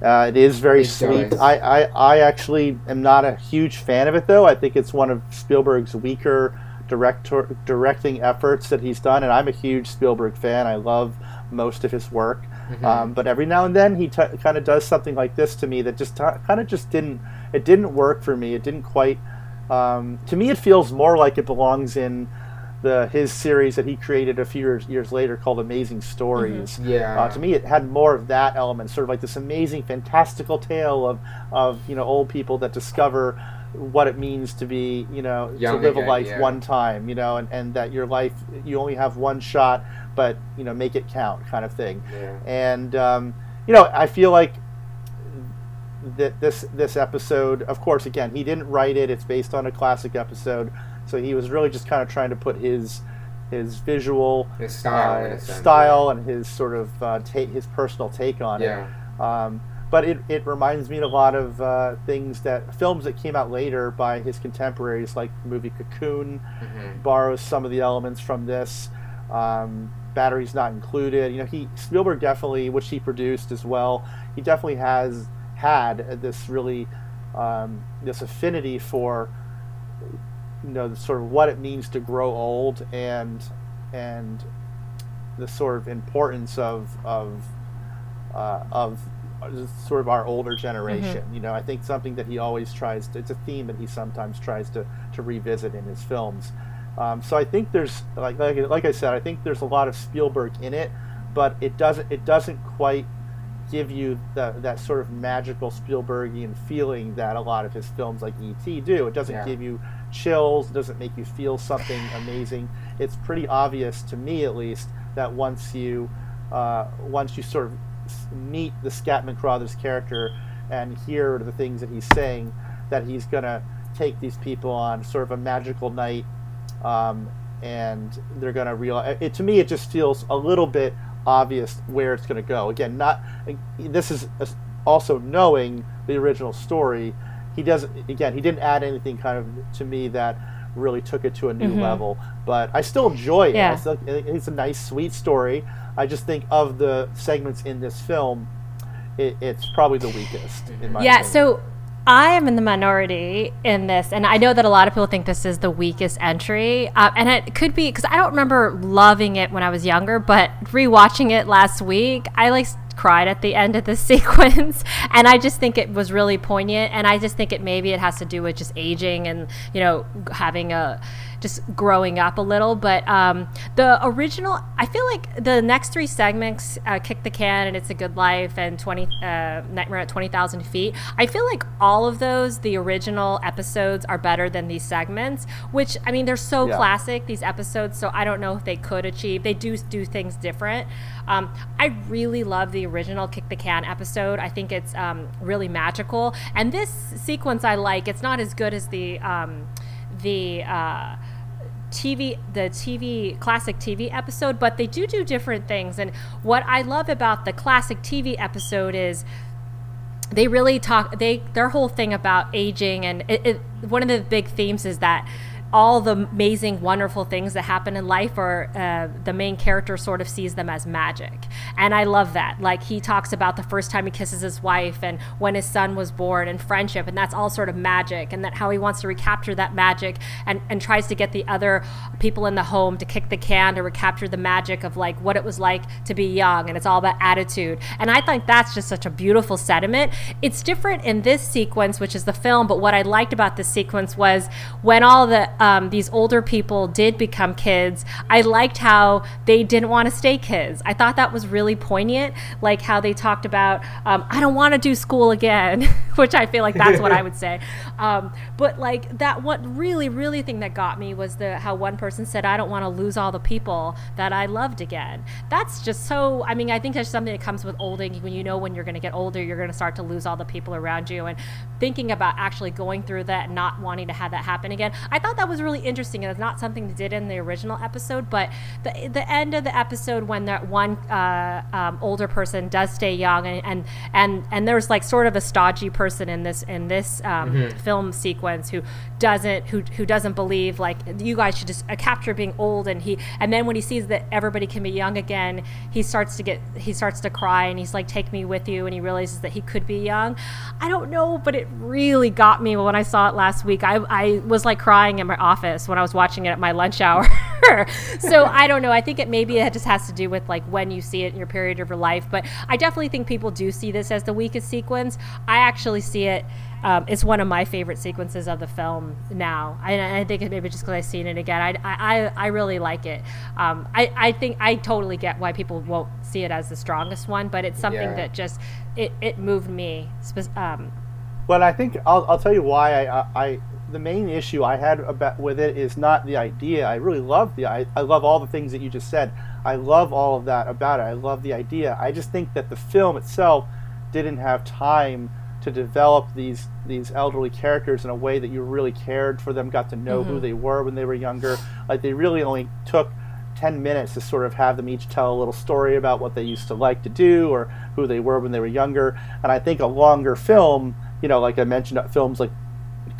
It is very sweet. I actually am not a huge fan of it, though. I think it's one of Spielberg's weaker directing efforts that he's done, and I'm a huge Spielberg fan. I love most of his work. But every now and then, he kind of does something like this to me that just it didn't work for me. It didn't quite... to me, it feels more like it belongs in... his series that he created a few years later called Amazing Stories. To me, it had more of that element, sort of like this amazing, fantastical tale of old people that discover what it means to be to live a life one time, and that your life you only have one shot, but make it count, kind of thing. And I feel like that this episode, of course, again, he didn't write it. It's based on a classic episode. So he was really just kind of trying to put his visual style and his sort of his personal take on it. But it reminds me a lot of films that came out later by his contemporaries, like the movie Cocoon borrows some of the elements from this. Batteries Not Included. Spielberg definitely, which he produced as well. He definitely has had this really this affinity for. Sort of what it means to grow old and the sort of importance of sort of our older generation. I think something that he always tries to, it's a theme that he sometimes tries to revisit in his films. So I think there's like I said, I think there's a lot of Spielberg in it, but it doesn't quite give you that sort of magical Spielbergian feeling that a lot of his films like E.T. do. It doesn't give you chills, doesn't make you feel something amazing. It's pretty obvious to me, at least, that once you sort of meet the Scatman Crothers character and hear the things that he's saying, that he's gonna take these people on sort of a magical night, and they're gonna realize. To me, it just feels a little bit obvious where it's going to go. Again, not this is also knowing the original story. He doesn't. Again, he didn't add anything kind of to me that really took it to a new level. But I still enjoy it. Yeah. It's a nice, sweet story. I just think of the segments in this film, it's probably the weakest. In my opinion. So I am in the minority in this, and I know that a lot of people think this is the weakest entry, and it could be because I don't remember loving it when I was younger, but rewatching it last week, I cried at the end of the sequence, and I just think it was really poignant, and I just think maybe it has to do with just aging and, you know, having just growing up a little. But the original, I feel like the next three segments, Kick the Can and It's a Good Life and Nightmare at 20,000 Feet, I feel like all of those, the original episodes are better than these segments, which, I mean, they're so classic, these episodes, so I don't know if they could achieve. They do things different. I really love the original Kick the Can episode. I think it's really magical. And this sequence I like. It's not as good as the classic TV episode, but they do different things. And what I love about the classic TV episode is they really talk, their whole thing about aging, and one of the big themes is that all the amazing, wonderful things that happen in life are the main character sort of sees them as magic. And I love that. Like, he talks about the first time he kisses his wife and when his son was born and friendship, and that's all sort of magic, and that how he wants to recapture that magic and tries to get the other people in the home to kick the can to recapture the magic of like what it was like to be young, and it's all about attitude. And I think that's just such a beautiful sentiment. It's different in this sequence, which is the film, but what I liked about this sequence was when all the these older people did become kids, I liked how they didn't want to stay kids. I thought that was really poignant, like how they talked about, I don't want to do school again, which I feel like that's what I would say. But like that, what really thing that got me was how one person said, I don't want to lose all the people that I loved again. That's just so, I mean, I think that's something that comes with old age. When you know when you're going to get older, you're going to start to lose all the people around you, and thinking about actually going through that and not wanting to have that happen again. I thought that was really interesting, and it's not something they did in the original episode, but the end of the episode when that one older person does stay young, and there's like sort of a stodgy person in this film sequence who doesn't believe, like, you guys should just capture being old, and then when he sees that everybody can be young again, he starts to cry, and he's like, take me with you, and he realizes that he could be young. I don't know, but it really got me when I saw it last week. I was like crying in my office when I was watching it at my lunch hour. So I don't know. I think it just has to do with like when you see it in your period of your life. But I definitely think people do see this as the weakest sequence. I actually see it. It's one of my favorite sequences of the film now. I think it maybe just because I've seen it again. I really like it. I think I totally get why people won't see it as the strongest one, but it's something that just it moved me. Well, I think I'll tell you why the main issue I had with it is not the idea. I really love I love all the things that you just said. I love all of that about it. I love the idea. I just think that the film itself didn't have time to develop these elderly characters in a way that you really cared for them, got to know who they were when they were younger. Like, they really only took 10 minutes to sort of have them each tell a little story about what they used to like to do or who they were when they were younger. And I think a longer film, you know, like I mentioned, films like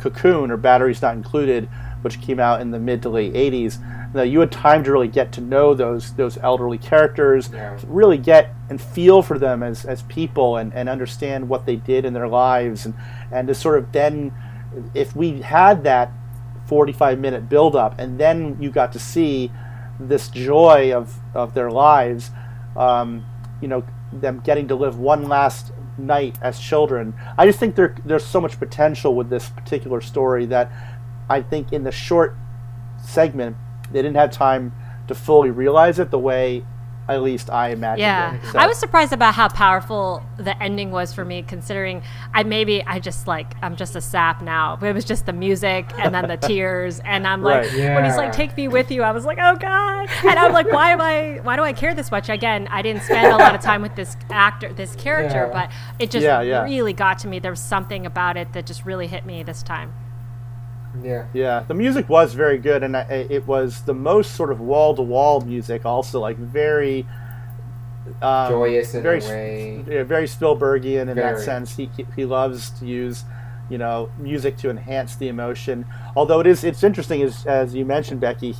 Cocoon or Batteries Not Included, which came out in the mid to late 80s. Now, you had time to really get to know those elderly characters, really get and feel for them as people and understand what they did in their lives. And to sort of then, if we had that 45-minute build-up and then you got to see this joy of their lives, you know, them getting to live one last night as children. I just think there's so much potential with this particular story that I think in the short segment they didn't have time to fully realize it the way at least I imagined it. So I was surprised about how powerful the ending was for me, considering I'm just a sap now. But it was just the music and then the tears, and I'm like, when he's like, take me with you, I was like, oh God. And I'm like, why do I care this much? Again, I didn't spend a lot of time with this character, but it just really got to me. There was something about it that just really hit me this time. Yeah. The music was very good, and it was the most sort of wall-to-wall music also, like very joyous in a way. Very Spielbergian in that sense. He loves to use, you know, music to enhance the emotion. Although it's interesting, as you mentioned, Becky,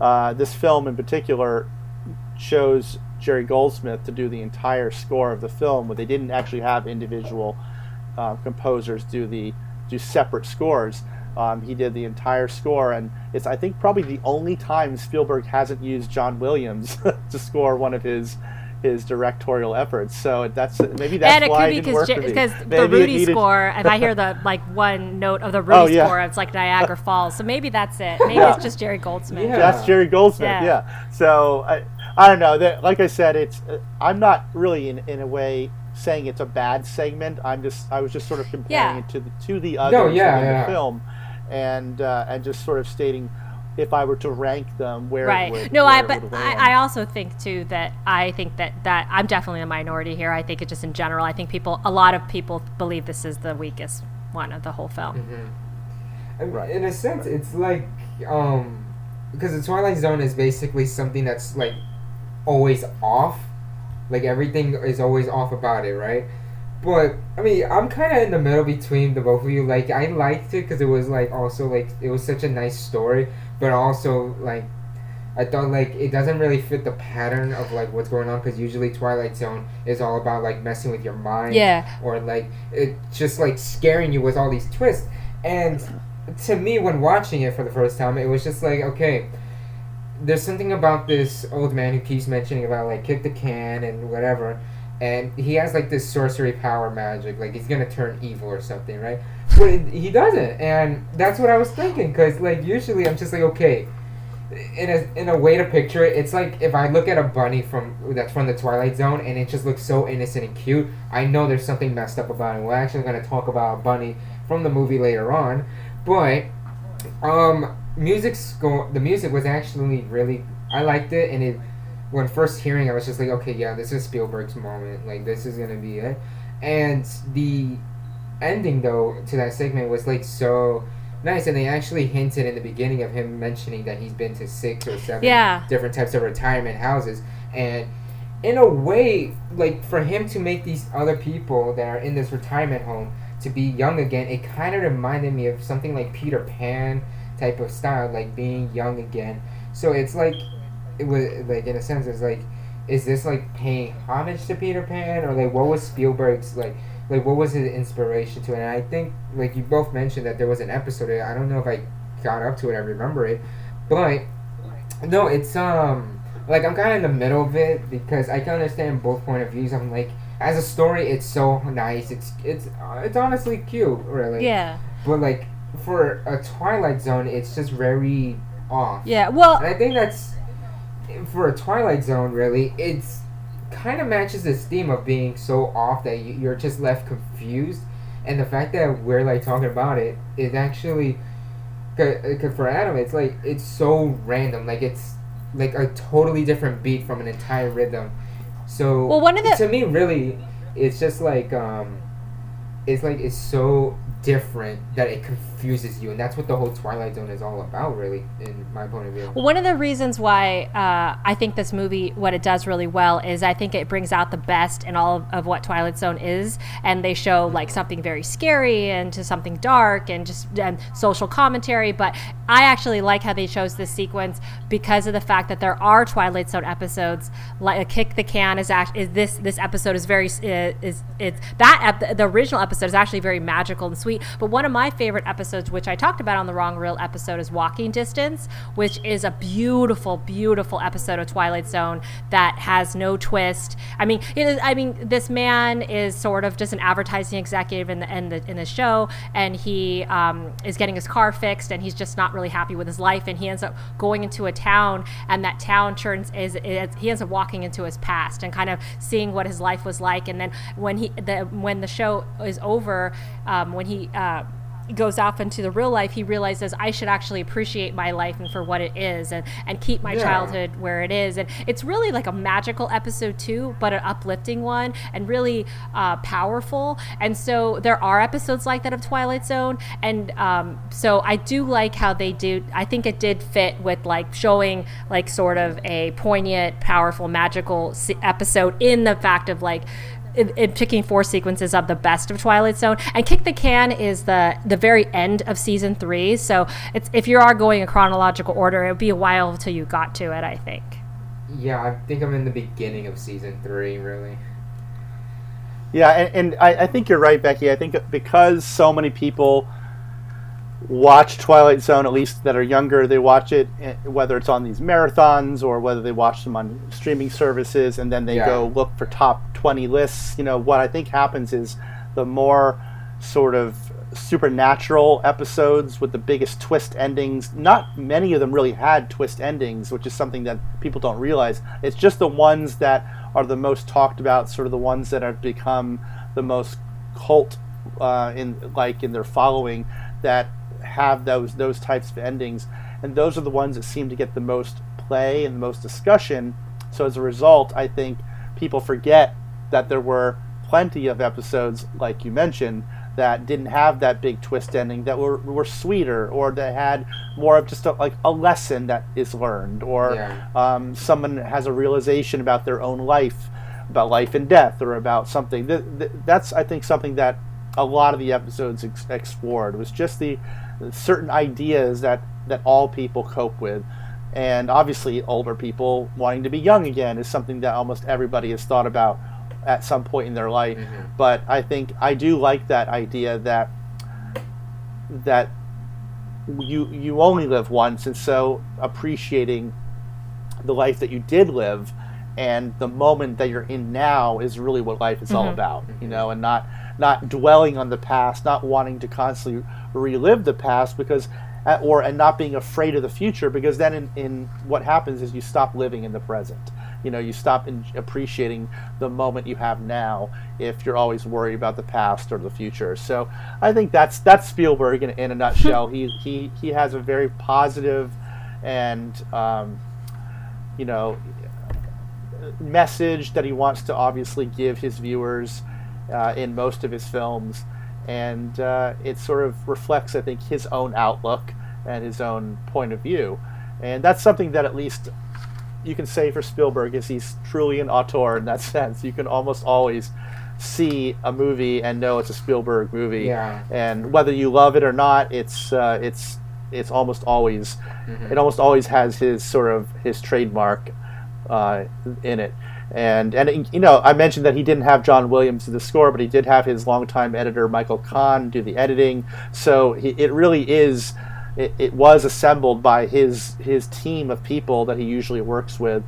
this film in particular chose Jerry Goldsmith to do the entire score of the film, where they didn't actually have individual composers do separate scores. He did the entire score, and it's, I think, probably the only time Spielberg hasn't used John Williams to score one of his directorial efforts. So that's why it didn't work for me. Because the Rudy score, if I hear the one note of the Rudy score, it's like Niagara Falls. So maybe that's it. Maybe it's just Jerry Goldsmith. Yeah. That's Jerry Goldsmith. Yeah. So I don't know. Like I said, I'm not really in a way saying it's a bad segment. I was just sort of comparing it to the others in the film, and just sort of stating, if I were to rank them, where it would, I also think too that I think that I'm definitely a minority here. I think it just in general. I think a lot of people believe this is the weakest one of the whole film. Mm-hmm. And in a sense, it's like because the Twilight Zone is basically something that's like always off. Like, everything is always off about it, right? But, I mean, I'm kind of in the middle between the both of you. Like, I liked it because it was, like, also, like, it was such a nice story. But also, like, I thought, like, it doesn't really fit the pattern of, like, what's going on. Because usually Twilight Zone is all about, like, messing with your mind. Yeah. Or, like, it just, like, scaring you with all these twists. And to me, when watching it for the first time, it was just like, okay, there's something about this old man who keeps mentioning about, like, kick the can and whatever, and he has, like, this sorcery power magic, like, he's gonna turn evil or something, right? But he doesn't, and that's what I was thinking, because, like, usually I'm just like, okay, in a way to picture it, it's like if I look at a bunny that's from the Twilight Zone and it just looks so innocent and cute, I know there's something messed up about it. We're actually gonna talk about a bunny from the movie later on, but, the music was actually really, I liked it, and when first hearing I was just like, okay, yeah, this is Spielberg's moment, like, this is gonna be it. And the ending, though, to that segment was, like, so nice, and they actually hinted in the beginning of him mentioning that he's been to 6 or 7 different types of retirement houses, and in a way, like, for him to make these other people that are in this retirement home to be young again, it kind of reminded me of something like Peter Pan type of style, like being young again. So it's like, it was like, in a sense, it's like, is this like paying homage to Peter Pan, or like what was Spielberg's like what was his inspiration to it? And I think, like, you both mentioned that there was an episode. I don't know if I got up to it. I remember it, but no, it's like, I'm kind of in the middle of it because I can understand both point of views. I'm like, as a story, it's so nice. It's honestly cute, really. Yeah. But like, for a Twilight Zone, it's just very off. Yeah, well, and I think that's, for a Twilight Zone, really, it's kind of matches this theme of being so off that you're just left confused. And the fact that we're, like, talking about it is actually, cause for Adam, it's like, it's so random. Like, it's like a totally different beat from an entire rhythm. So, well, to me, really, it's just like, it's like, it's so different that it confuses you, and that's what the whole Twilight Zone is all about, really, in my point of view. One of the reasons why I think this movie, what it does really well is I think it brings out the best in all of what Twilight Zone is, and they show, like, something very scary and to something dark and just social commentary. But I actually like how they chose this sequence because of the fact that there are Twilight Zone episodes like Kick the Can is actually, this episode is very the original episode is actually very magical and sweet. But one of my favorite episodes, which I talked about on the Wrong Reel episode, is Walking Distance, which is a beautiful, beautiful episode of Twilight Zone that has no twist. I mean, this man is sort of just an advertising executive in the show, and he is getting his car fixed, and he's just not really happy with his life, and he ends up going into a town, and that town he ends up walking into his past and kind of seeing what his life was like. And then when the show is over, when he goes off into the real life, he realizes I should actually appreciate my life and for what it is, and keep my childhood where it is. And it's really like a magical episode too, but an uplifting one, and really powerful. And so there are episodes like that of Twilight Zone. And so I do like how they do, I think it did fit with like showing like sort of a poignant, powerful, magical episode in the fact of like, in picking four sequences of the best of Twilight Zone. And Kick the Can is the very end of season 3, so it's, if you are going in chronological order, it would be a while until you got to it, I think. Yeah, I think I'm in the beginning of season 3, really. Yeah, and I think you're right, Becky. I think because so many people watch Twilight Zone, at least that are younger, they watch it, whether it's on these marathons or whether they watch them on streaming services, and then they go look for top 20 lists. You know, what I think happens is the more sort of supernatural episodes with the biggest twist endings, not many of them really had twist endings, which is something that people don't realize. It's just the ones that are the most talked about, sort of the ones that have become the most cult in their following, that have those types of endings, and those are the ones that seem to get the most play and the most discussion. So as a result, I think people forget that there were plenty of episodes, like you mentioned, that didn't have that big twist ending, that were sweeter, or that had more of just a lesson that is learned, or someone has a realization about their own life, about life and death, or about something. That's, I think, something that a lot of the episodes explored, was just the certain ideas that all people cope with. And obviously older people wanting to be young again is something that almost everybody has thought about at some point in their life. Mm-hmm. But I think I do like that idea that you only live once, and so appreciating the life that you did live and the moment that you're in now is really what life is mm-hmm. all about, you know, and not dwelling on the past, not wanting to constantly relive the past, and not being afraid of the future, because then in what happens is you stop living in the present. You know, you stop appreciating the moment you have now if you're always worried about the past or the future. So I think that's Spielberg in a nutshell. He has a very positive and message that he wants to obviously give his viewers in most of his films, and it sort of reflects, I think, his own outlook and his own point of view. And that's something that at least you can say for Spielberg, is he's truly an auteur in that sense. You can almost always see a movie and know it's a Spielberg movie, and whether you love it or not, it's almost always mm-hmm. it almost always has his sort of his trademark in it. And you know, I mentioned that he didn't have John Williams do the score, but he did have his longtime editor Michael Kahn do the editing. So it was assembled by his team of people that he usually works with,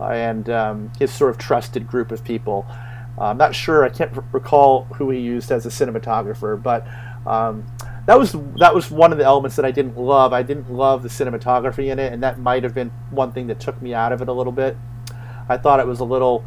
and his sort of trusted group of people. I'm not sure, I can't recall who he used as a cinematographer, but that was one of the elements that I didn't love. I didn't love the cinematography in it, and that might have been one thing that took me out of it a little bit. I thought it was a little,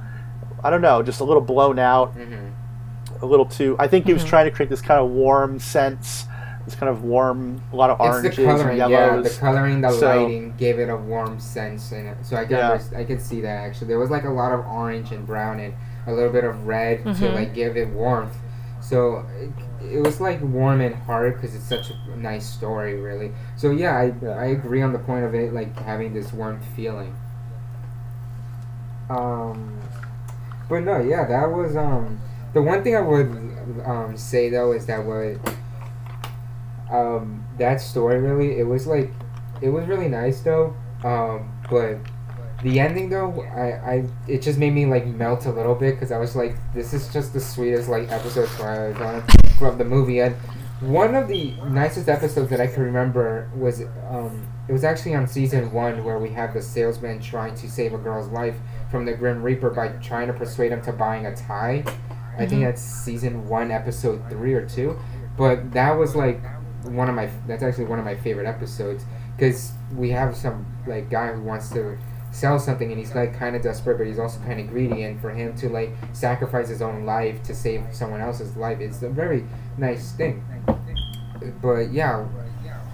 I don't know, just a little blown out, mm-hmm. a little too... I think he was trying to create this kind of warm sense, this kind of warm, a lot of oranges and yellows. Yeah, the coloring, the lighting gave it a warm sense in it. So I could see that, actually. There was like a lot of orange and brown and a little bit of red mm-hmm. to like give it warmth. So it was like warm and hard because it's such a nice story, really. So I agree on the point of it, like having this warm feeling. But no, yeah, that was, the one thing I would, say though is that that story really, it was really nice though, but the ending though, it just made me like melt a little bit, because I was like, this is just the sweetest like episode from the movie. And one of the nicest episodes that I can remember was, it was actually on season 1, where we have the salesman trying to save a girl's life from the Grim Reaper by trying to persuade him to buying a tie. Mm-hmm. I think that's season 1, episode 3 or 2. But that was like that's actually one of my favorite episodes, because we have some like guy who wants to sell something, and he's like kind of desperate, but he's also kind of greedy, and for him to like sacrifice his own life to save someone else's life is a very nice thing. But yeah,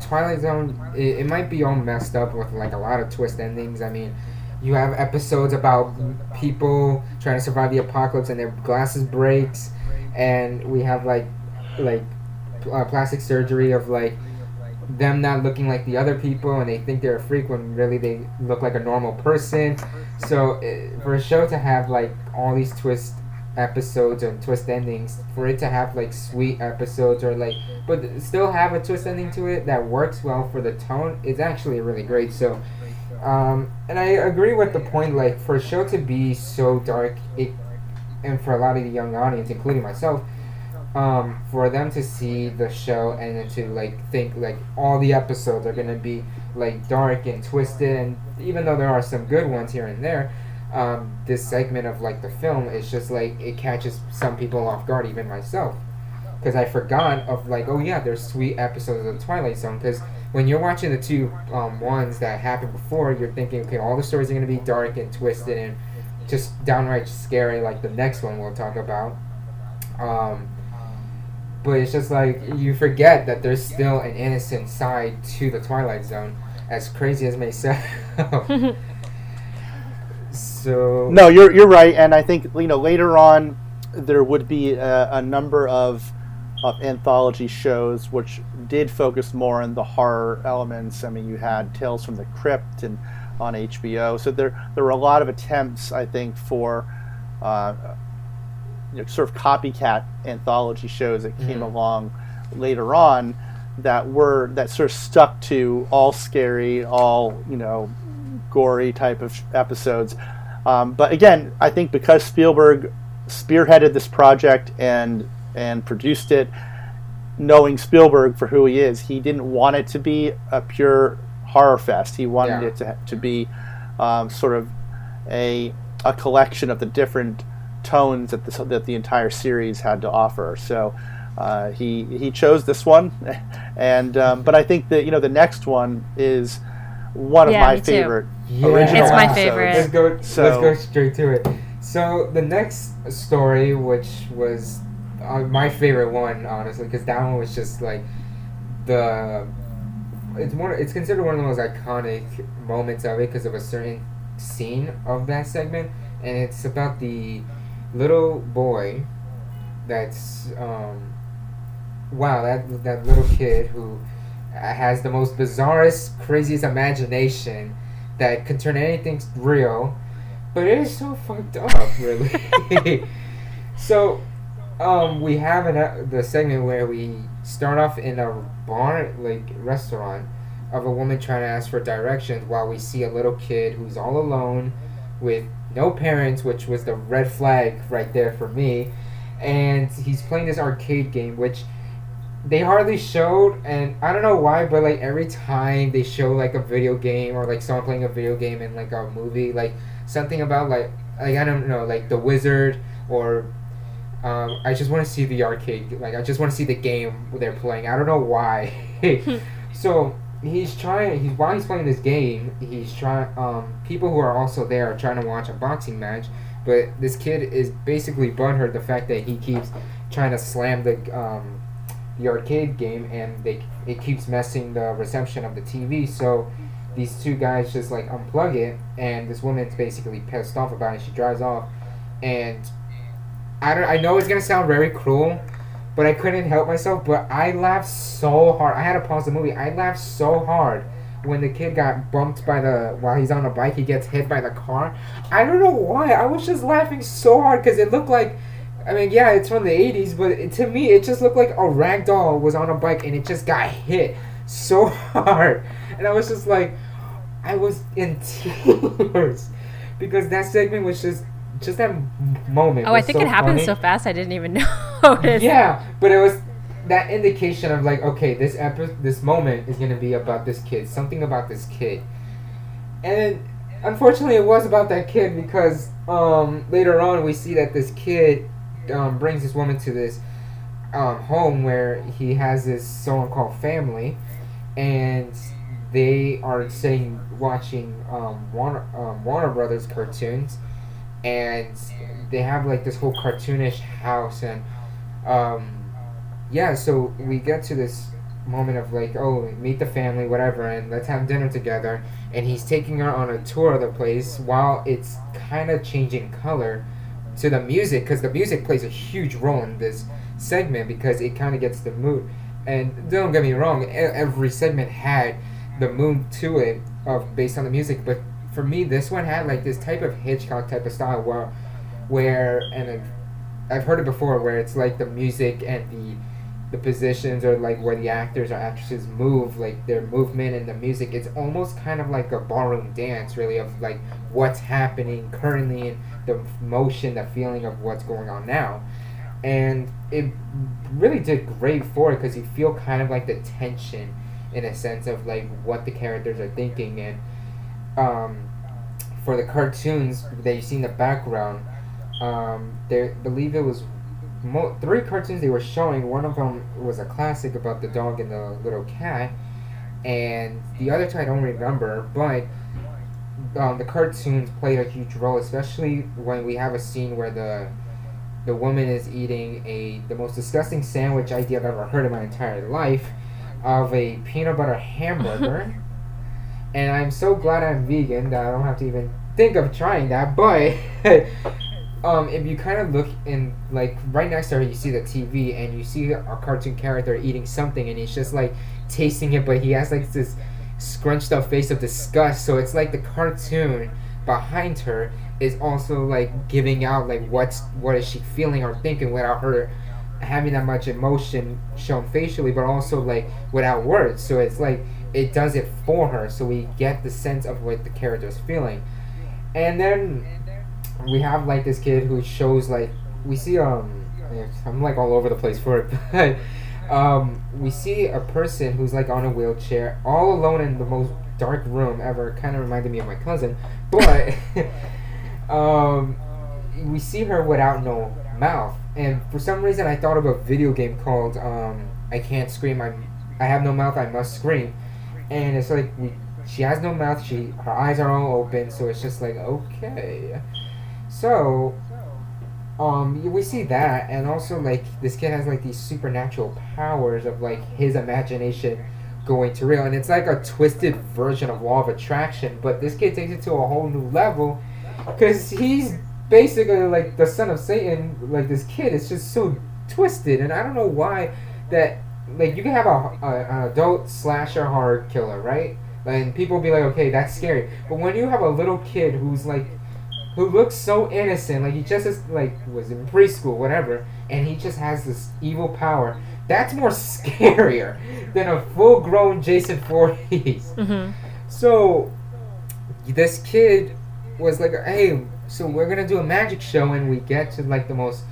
Twilight Zone, it might be all messed up with like a lot of twist endings. I mean, you have episodes about people trying to survive the apocalypse and their glasses breaks, and we have like plastic surgery of like them not looking like the other people, and they think they're a freak when really they look like a normal person. So for a show to have like all these twist episodes and twist endings, for it to have like sweet episodes or like but still have a twist ending to it that works well for the tone, it's actually really great. So and I agree with the point, like for a show to be so dark, it and for a lot of the young audience, including myself, for them to see the show and then to like think like all the episodes are gonna be like dark and twisted, and even though there are some good ones here and there, this segment of like the film is just like it catches some people off guard, even myself, because I forgot of like, oh yeah, there's sweet episodes of Twilight Zone. Because when you're watching the two ones that happened before, you're thinking, okay, all the stories are going to be dark and twisted and just downright scary, like the next one we'll talk about. But it's just like you forget that there's still an innocent side to the Twilight Zone, as crazy as may sound. So no, you're right, and I think later on there would be a number of anthology shows which did focus more on the horror elements. I mean, you had Tales from the Crypt and on HBO, so there were a lot of attempts, I think, for sort of copycat anthology shows that came along later on that sort of stuck to all scary, all gory type of episodes. But again, I think because Spielberg spearheaded this project and produced it, knowing Spielberg for who he is, he didn't want it to be a pure horror fest. He wanted it to be sort of a collection of the different tones that the entire series had to offer. So he chose this one, and but I think that the next one is one of my favorite original episodes. It's my favorite. Let's go straight to it. So the next story, which was my favorite one, honestly, because that one was just like it's considered one of the most iconic moments of it because of a certain scene of that segment, and it's about the little boy that's that little kid who has the most bizarrest, craziest imagination that can turn anything real, but it is so fucked up, really. So, we have the segment where we start off in a bar, like restaurant, of a woman trying to ask for directions while we see a little kid who's all alone with no parents, which was the red flag right there for me, and he's playing this arcade game, which they hardly showed, and I don't know why, but like every time they show like a video game or like someone playing a video game in like a movie, like something about like I don't know, like The Wizard or I just want to see the arcade, like I just want to see the game they're playing. I don't know why. So while he's playing this game, he's trying. People who are also there are trying to watch a boxing match, but this kid is basically butthurt the fact that he keeps trying to slam the arcade game, and it keeps messing the reception of the TV. So these two guys just like unplug it, and this woman's basically pissed off about it. She drives off, and I know it's gonna sound very cruel, but I couldn't help myself. But I laughed so hard. I had to pause the movie. I laughed so hard when the kid got bumped while he's on a bike, he gets hit by the car. I don't know why. I was just laughing so hard because it looked like, I mean, yeah, it's from the 80s, but to me, it just looked like a ragdoll was on a bike and it just got hit so hard. And I was just like, I was in tears because that segment was just that moment. Oh, I think it happened so fast I didn't even notice. Yeah, but it was that indication of like, okay, this moment is going to be about this kid, something about this kid. And unfortunately, it was about that kid because later on we see that this kid brings this woman to this home where he has this so-called family, and they are watching Warner Brothers cartoons, and they have like this whole cartoonish house, and so we get to this moment of like, oh, meet the family, whatever, and let's have dinner together. And he's taking her on a tour of the place while it's kind of changing color to the music, because the music plays a huge role in this segment because it kind of gets the mood. And don't get me wrong, every segment had the mood to it of based on the music, but for me, this one had like this type of Hitchcock type of style where and I've heard it before, where it's like the music and the positions, or like where the actors or actresses move, like their movement and the music. It's almost kind of like a ballroom dance, really, of like what's happening currently and the motion, the feeling of what's going on now. And it really did great for it, because you feel kind of like the tension in a sense of like what the characters are thinking. And for the cartoons that you see in the background, I believe it was three cartoons they were showing. One of them was a classic about the dog and the little cat, and the other two I don't remember, but the cartoons played a huge role, especially when we have a scene where the woman is eating the most disgusting sandwich idea I've ever heard in my entire life, of a peanut butter hamburger. And I'm so glad I'm vegan that I don't have to even think of trying that, but if you kind of look in, like, right next to her, you see the TV, and you see a cartoon character eating something, and he's just, like, tasting it, but he has, like, this scrunched-up face of disgust, so it's like the cartoon behind her is also, like, giving out, like, what is she feeling or thinking without her having that much emotion shown facially, but also, like, without words, so it's, like, it does it for her, so we get the sense of what the character is feeling. And then we have like this kid who shows, like, we see I'm like all over the place for it, but we see a person who's like on a wheelchair all alone in the most dark room ever. Kind of reminded me of my cousin, but we see her without no mouth. And for some reason I thought of a video game called I Can't Scream, I Have No Mouth, I Must Scream. And it's like she has no mouth, her eyes are all open, so it's just like, okay. So, we see that, and also, like, this kid has, like, these supernatural powers of, like, his imagination going to real, and it's like a twisted version of Law of Attraction, but this kid takes it to a whole new level, because he's basically, like, the son of Satan. Like, this kid is just so twisted, and I don't know why that, like, you can have an adult slasher horror killer, right? And people be like, okay, that's scary, but when you have a little kid who's, like, who looks so innocent, like he just is, like, was in preschool, whatever, and he just has this evil power. That's more scarier than a full-grown Jason Voorhees. Mm-hmm. So this kid was like, hey, so we're gonna do a magic show, and we get to like the most,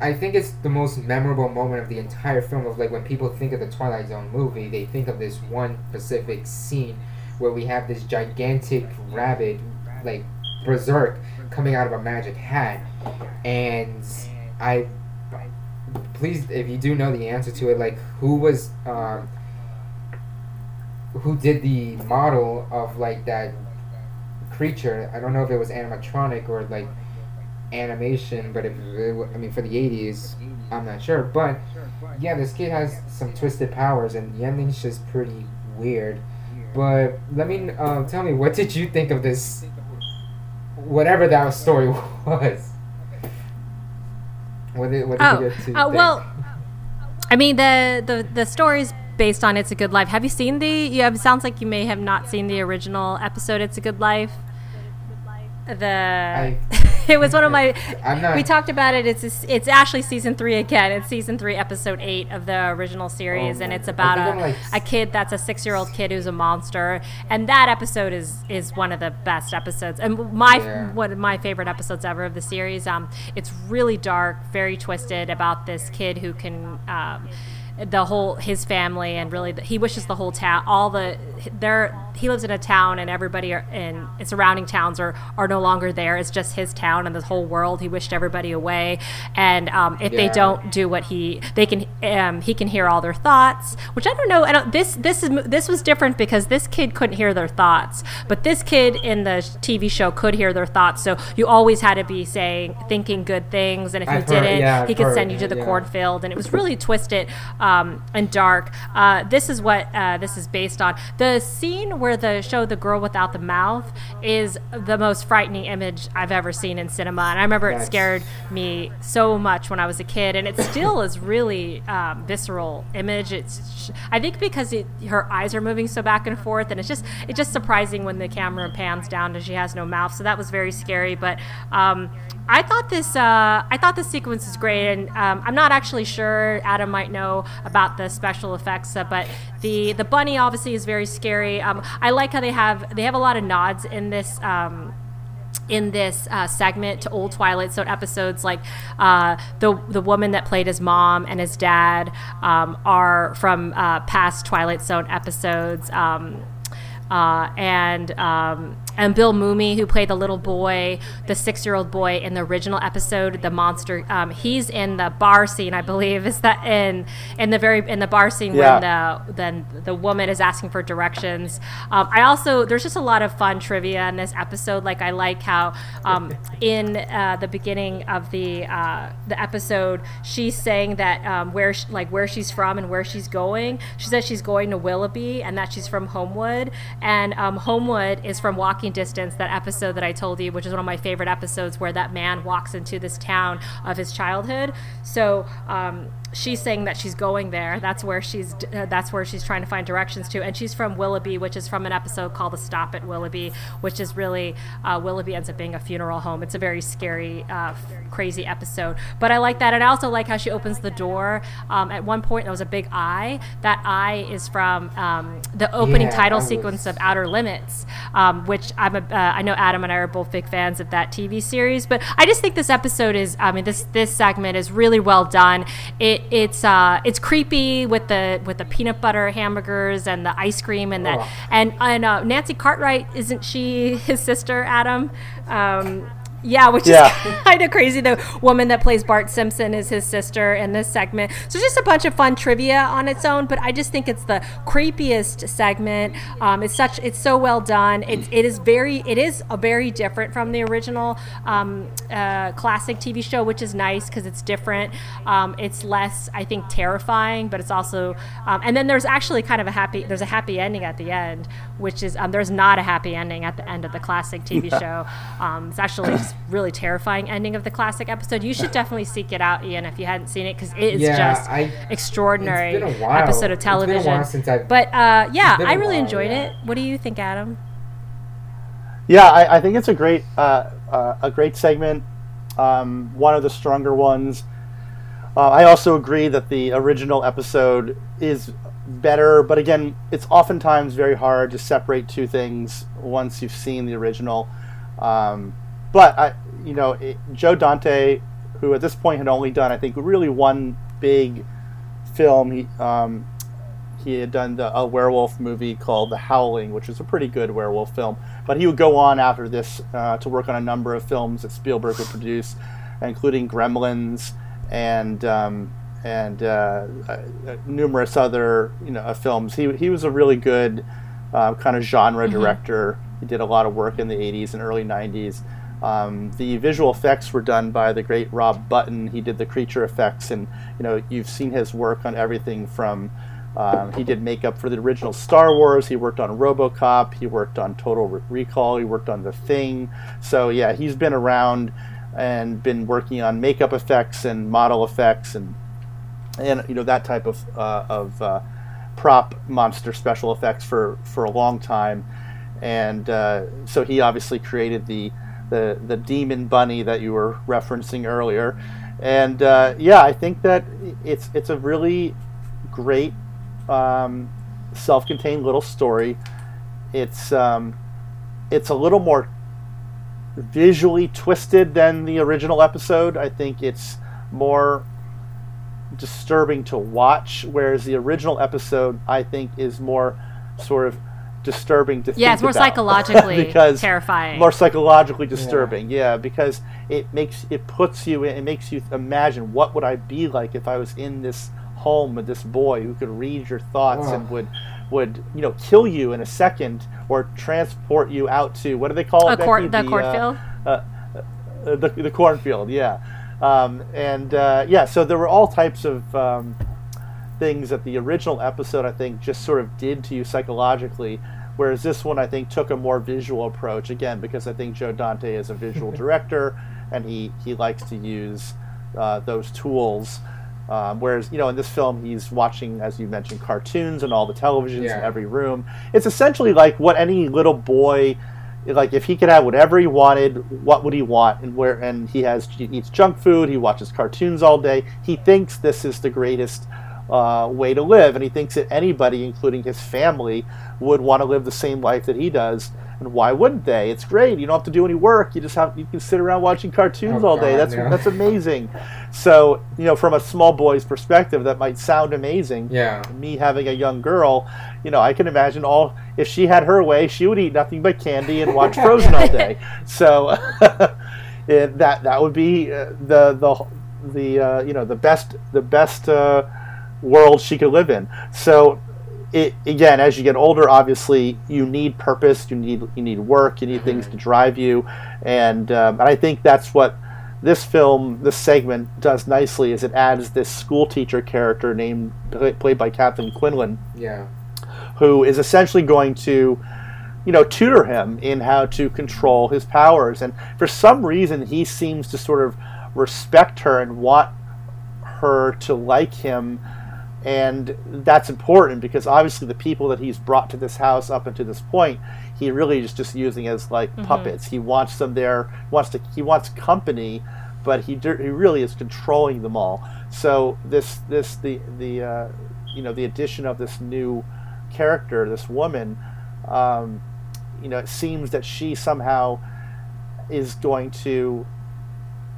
I think it's the most memorable moment of the entire film, of like when people think of the Twilight Zone movie, they think of this one specific scene where we have this gigantic rabbit, like, berserk coming out of a magic hat. And I, please, if you do know the answer to it, like, who did the model of, like, that creature? I don't know if it was animatronic or like animation, but if it, I mean, for the 80s, I'm not sure. But yeah, this kid has some twisted powers, and the ending's just pretty weird. But let me tell me, what did you think of this? Whatever that story was. What did you get to think? Well, I mean, the story's based on It's a Good Life. Have you seen it sounds like you may have not seen the original episode, It's a Good Life. It was one of my... We talked about it. It's actually season 3 again. It's season 3, episode 8 of the original series, and it's about a kid that's a 6-year-old kid who's a monster. And that episode is one of the best episodes, and one of my favorite episodes ever of the series. It's really dark, very twisted, about this kid who can... his family, and really he wishes the whole town, he lives in a town, and everybody in surrounding towns are no longer there. It's just his town and the whole world. He wished everybody away, and if they don't do what he can hear all their thoughts, which I don't know. This was different because this kid couldn't hear their thoughts, but this kid in the TV show could hear their thoughts. So you always had to be thinking good things, and if you didn't, he could send you to the cornfield, and it was really twisted. and dark. This is what this is based on. The scene where they show the girl without the mouth is the most frightening image I've ever seen in cinema, and I remember it scared me so much when I was a kid, and it still is really visceral image. It's, I think, because her eyes are moving so back and forth, and it's just surprising when the camera pans down and she has no mouth. So that was very scary, but I thought this sequence was great, and I'm not actually sure, Adam might know about the special effects, but the bunny obviously is very scary. I like how they have a lot of nods in this segment to old Twilight Zone episodes, like the woman that played his mom and his dad are from past Twilight Zone episodes. And Bill Mumy, who played the little boy, the 6-year-old boy in the original episode, the monster, he's in the bar scene, I believe, is that in the bar scene when the woman is asking for directions. There's just a lot of fun trivia in this episode. Like, I like how in the beginning of the episode, she's saying that where she's from and where she's going. She says she's going to Willoughby and that she's from Homewood. And Homewood is from Walking Distance, that episode that I told you, which is one of my favorite episodes, where that man walks into this town of his childhood. So she's saying that she's going there. That's where she's trying to find directions to. And she's from Willoughby, which is from an episode called The Stop at Willoughby, which is really Willoughby ends up being a funeral home. It's a very scary, crazy episode. But I like that. And I also like how she opens the door. At one point, there was a big eye. That eye is from the opening title sequence of Outer Limits, which I know Adam and I are both big fans of that TV series. But I just think this episode is, this segment is really well done. It's creepy with the peanut butter hamburgers and the ice cream and and Nancy Cartwright, isn't she his sister, Adam? Which is kind of crazy. The woman that plays Bart Simpson is his sister in this segment. So just a bunch of fun trivia on its own, but I just think it's the creepiest segment. It's so well done. It is very different from the original classic TV show, which is nice because it's different. It's less, I think, terrifying, but it's also and then there's actually kind of a happy ending at the end, which is there's not a happy ending at the end of the classic TV show. It's actually really terrifying ending of the classic episode. You should definitely seek it out, Ian, if you hadn't seen it, because it is extraordinary. It's been a while. Episode of television. It's been a while since I really enjoyed it. What do you think, Adam? Yeah, I think it's a great segment. One of the stronger ones. I also agree that the original episode is better, but again, it's oftentimes very hard to separate two things once you've seen the original. But Joe Dante, who at this point had only done, I think, really one big film. He had done a werewolf movie called The Howling, which is a pretty good werewolf film. But he would go on after this to work on a number of films that Spielberg would produce, including Gremlins and numerous other films. He was a really good kind of genre director. He did a lot of work in the 80s and early 90s. The visual effects were done by the great Rob Button. He did the creature effects, and you've seen his work on everything from he did makeup for the original Star Wars. He worked on RoboCop. He worked on Total Recall. He worked on The Thing. So yeah, he's been around and been working on makeup effects and model effects and that type of prop monster special effects for a long time. And so he obviously created the demon bunny that you were referencing earlier, and I think that it's a really great self-contained little story. It's a little more visually twisted than the original episode. I think it's more disturbing to watch, whereas the original episode, I think, is more sort of disturbing to think about. Yeah, it's more psychologically terrifying. More psychologically disturbing, because it makes you imagine, what would I be like if I was in this home with this boy who could read your thoughts and would kill you in a second or transport you out to, what do they call it, the cornfield? The cornfield, yeah. So there were all types of things that the original episode, I think, just sort of did to you psychologically, whereas this one, I think, took a more visual approach, again, because I think Joe Dante is a visual director, and he likes to use those tools. Whereas, you know, in this film, he's watching, as you mentioned, cartoons and all the televisions in every room. It's essentially like what any little boy, like, if he could have whatever he wanted, what would he want? And where? And he eats junk food, he watches cartoons all day. He thinks this is the greatest way to live, and he thinks that anybody, including his family, would want to live the same life that he does. And why wouldn't they? It's great. You don't have to do any work. You just have, you can sit around watching cartoons all day. That's amazing. So, you know, from a small boy's perspective, that might sound amazing. Yeah. Me having a young girl, you know, I can imagine all, if she had her way, she would eat nothing but candy and watch Frozen all day. So that would be the best world she could live in. So. It, again, as you get older, obviously, you need purpose, you need work, you need things to drive you, and I think that's what this film, this segment, does nicely, is it adds this school teacher character named, played by Captain Quinlan, who is essentially going to, you know, tutor him in how to control his powers, and for some reason, he seems to sort of respect her and want her to like him. And that's important because obviously the people that he's brought to this house up until this point, he really is just using as like puppets. He wants them there, he wants company, but he really is controlling them all. So the addition of this new character, this woman, you know, it seems that she somehow is going to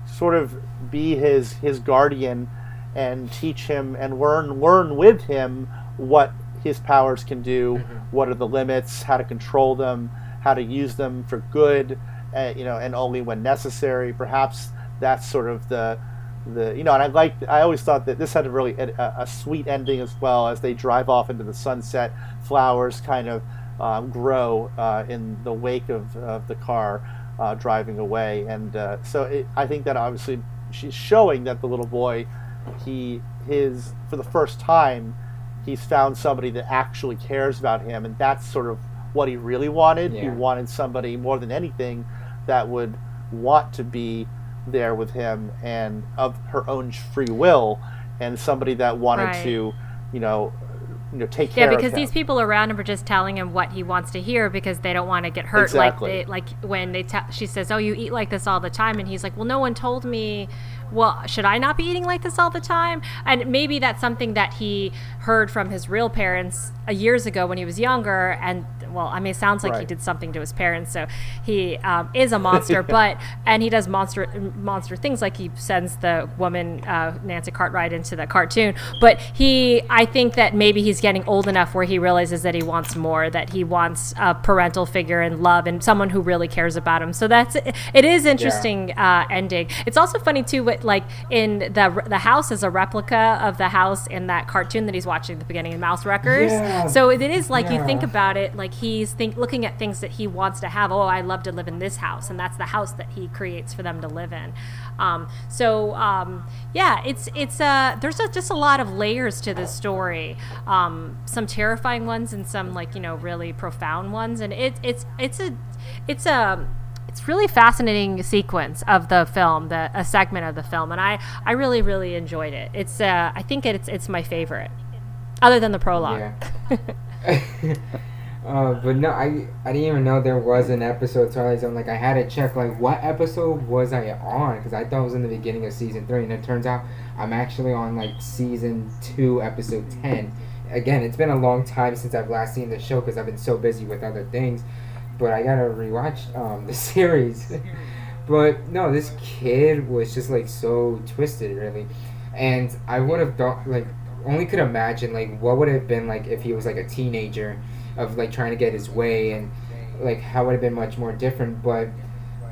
sort of be his guardian and teach him and learn with him what his powers can do, what are the limits, how to control them, how to use them for good, you know, and only when necessary. Perhaps that's sort of the you know, and I always thought that this had a really a sweet ending as well, as they drive off into the sunset. Flowers kind of grow in the wake of the car driving away, and I think that obviously she's showing that the little boy. For the first time, he's found somebody that actually cares about him, and that's sort of what he really wanted. Yeah. He wanted somebody more than anything that would want to be there with him and of her own free will, and somebody that wanted to, you know, take care of him. Yeah, because these people around him are just telling him what he wants to hear because they don't want to get hurt. Exactly. Like when she says, "Oh, you eat like this all the time," and he's like, "Well, no one told me. Well, should I not be eating like this all the time?" And maybe that's something that he heard from his real parents years ago when he was younger. And, well, I mean, it sounds like he did something to his parents. So he is a monster, and he does monster things. Like he sends the woman, Nancy Cartwright, into the cartoon. But I think that maybe he's getting old enough where he realizes that he wants more, that he wants a parental figure and love and someone who really cares about him. So it is interesting ending. It's also funny, too, like in the house is a replica of the house in that cartoon that he's watching at the beginning of Mouse Wreckers. Yeah. So it is like you think about it, like he's looking at things that he wants to have. Oh, I love to live in this house, and that's the house that he creates for them to live in. There's just a lot of layers to this story, some terrifying ones and some like, you know, really profound ones, and it's really fascinating sequence of the film, a segment of the film, and I really, really enjoyed it. It's I think it's my favorite, other than the prologue. Yeah. But no, I didn't even know there was an episode Twilight Zone. Like I had to check like what episode was I on, because I thought it was in the beginning of season 3, and it turns out I'm actually on like season 2, episode 10. Again, it's been a long time since I've last seen the show because I've been so busy with other things. But I gotta rewatch the series. But no, this kid was just like so twisted, really. And I would have thought, like, only could imagine, like, what would it have been like if he was like a teenager, of like trying to get his way, and like how would it have been much more different. But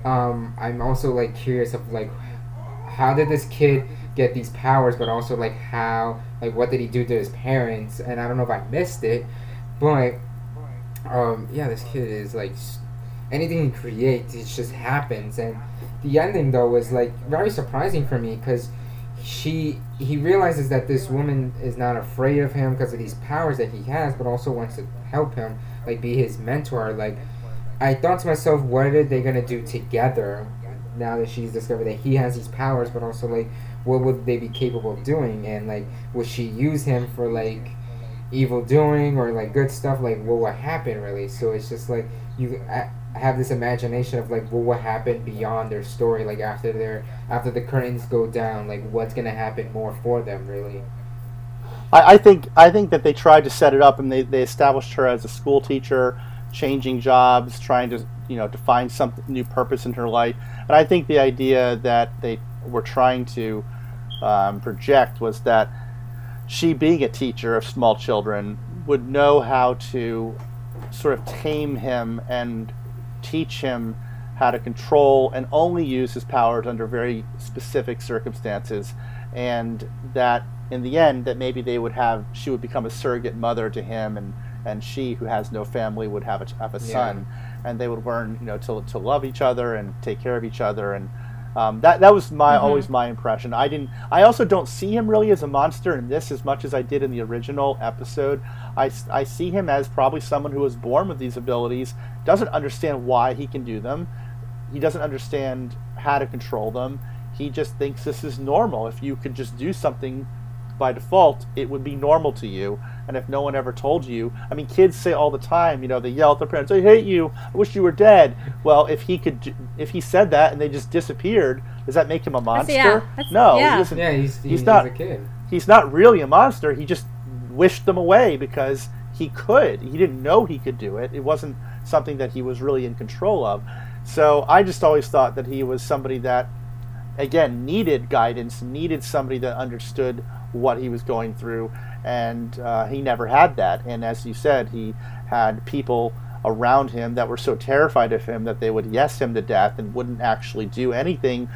I'm also like curious of like, how did this kid get these powers? But also like how, like, what did he do to his parents? And I don't know if I missed it, but. This kid is like, anything he creates, it just happens. And the ending though was like very surprising for me, because he realizes that this woman is not afraid of him because of these powers that he has, but also wants to help him, like be his mentor. Like, I thought to myself, what are they gonna do together now that she's discovered that he has these powers, but also like what would they be capable of doing, and like would she use him for like evil doing or like good stuff? Like what would happen really? So it's just like I have this imagination of like what would happen beyond their story, like after the curtains go down, like what's gonna happen more for them really. I think that they tried to set it up, and they established her as a school teacher, changing jobs, trying to to find some new purpose in her life. And I think the idea that they were trying to project was that she, being a teacher of small children, would know how to sort of tame him and teach him how to control and only use his powers under very specific circumstances, and that in the end that maybe she would become a surrogate mother to him, and she, who has no family, would have a son, and they would learn to love each other and take care of each other. And that was my always my impression. I also don't see him really as a monster in this as much as I did in the original episode. I see him as probably someone who was born with these abilities, doesn't understand why he can do them, he doesn't understand how to control them, he just thinks this is normal. If you could just do something by default, it would be normal to you. And if no one ever told you, I mean, kids say all the time, they yell at their parents, "I hate you, I wish you were dead." Well, if he said that and they just disappeared, does that make him a monster? No, yeah. He isn't. Yeah, he's not a kid. He's not really a monster. He just wished them away because he could. He didn't know he could do it. It wasn't something that he was really in control of. So I just always thought that he was somebody that, again, needed guidance, needed somebody that understood what he was going through, and he never had that. And as you said, he had people around him that were so terrified of him that they would yes him to death and wouldn't actually do anything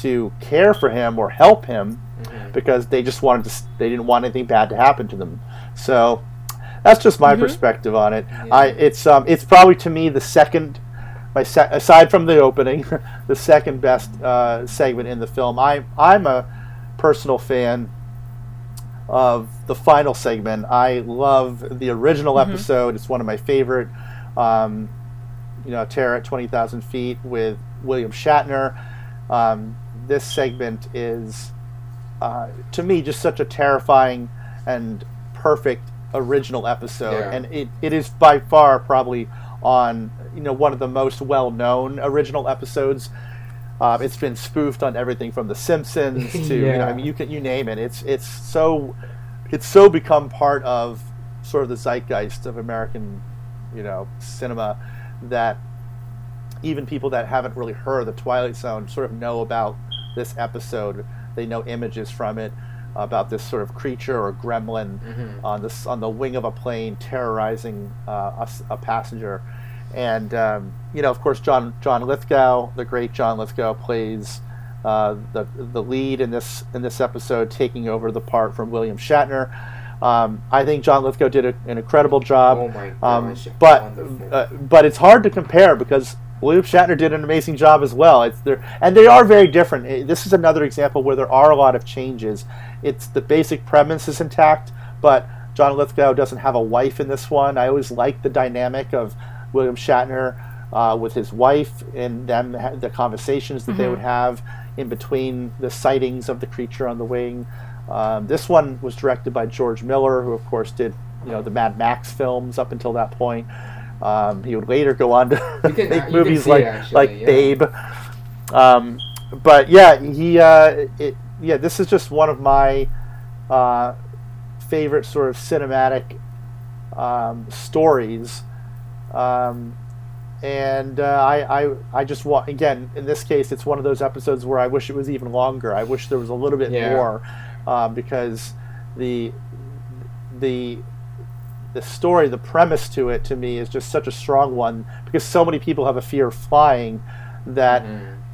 to care for him or help him, because they didn't want anything bad to happen to them. So that's just my perspective on it. Yeah. It's probably, to me, the second, aside from the opening, the second best segment in the film. I'm a personal fan of the final segment. I love the original episode. It's one of my favorite. Terror at 20,000 Feet with William Shatner. This segment is, to me, just such a terrifying and perfect original episode. Yeah. And it is by far probably on one of the most well-known original episodes. It's been spoofed on everything from The Simpsons to I mean, you name it. It's so become part of sort of the zeitgeist of American cinema that even people that haven't really heard of The Twilight Zone sort of know about this episode. They know images from it about this sort of creature or gremlin on the wing of a plane terrorizing a passenger. And of course, John Lithgow, the great John Lithgow, plays the lead in this episode, taking over the part from William Shatner. I think John Lithgow did an incredible job. Oh my gosh, but it's hard to compare because William Shatner did an amazing job as well. And they are very different. This is another example where there are a lot of changes. The basic premise is intact, but John Lithgow doesn't have a wife in this one. I always like the dynamic of William Shatner with his wife, and them, the conversations that they would have in between the sightings of the creature on the wing. This one was directed by George Miller, who of course did the Mad Max films up until that point. He would later go on to make movies like Babe. But yeah, this is just one of my favorite sort of cinematic stories. I just want, again, in this case, it's one of those episodes where I wish it was even longer. I wish there was a little bit more, because the story, the premise to it, to me, is just such a strong one, because so many people have a fear of flying that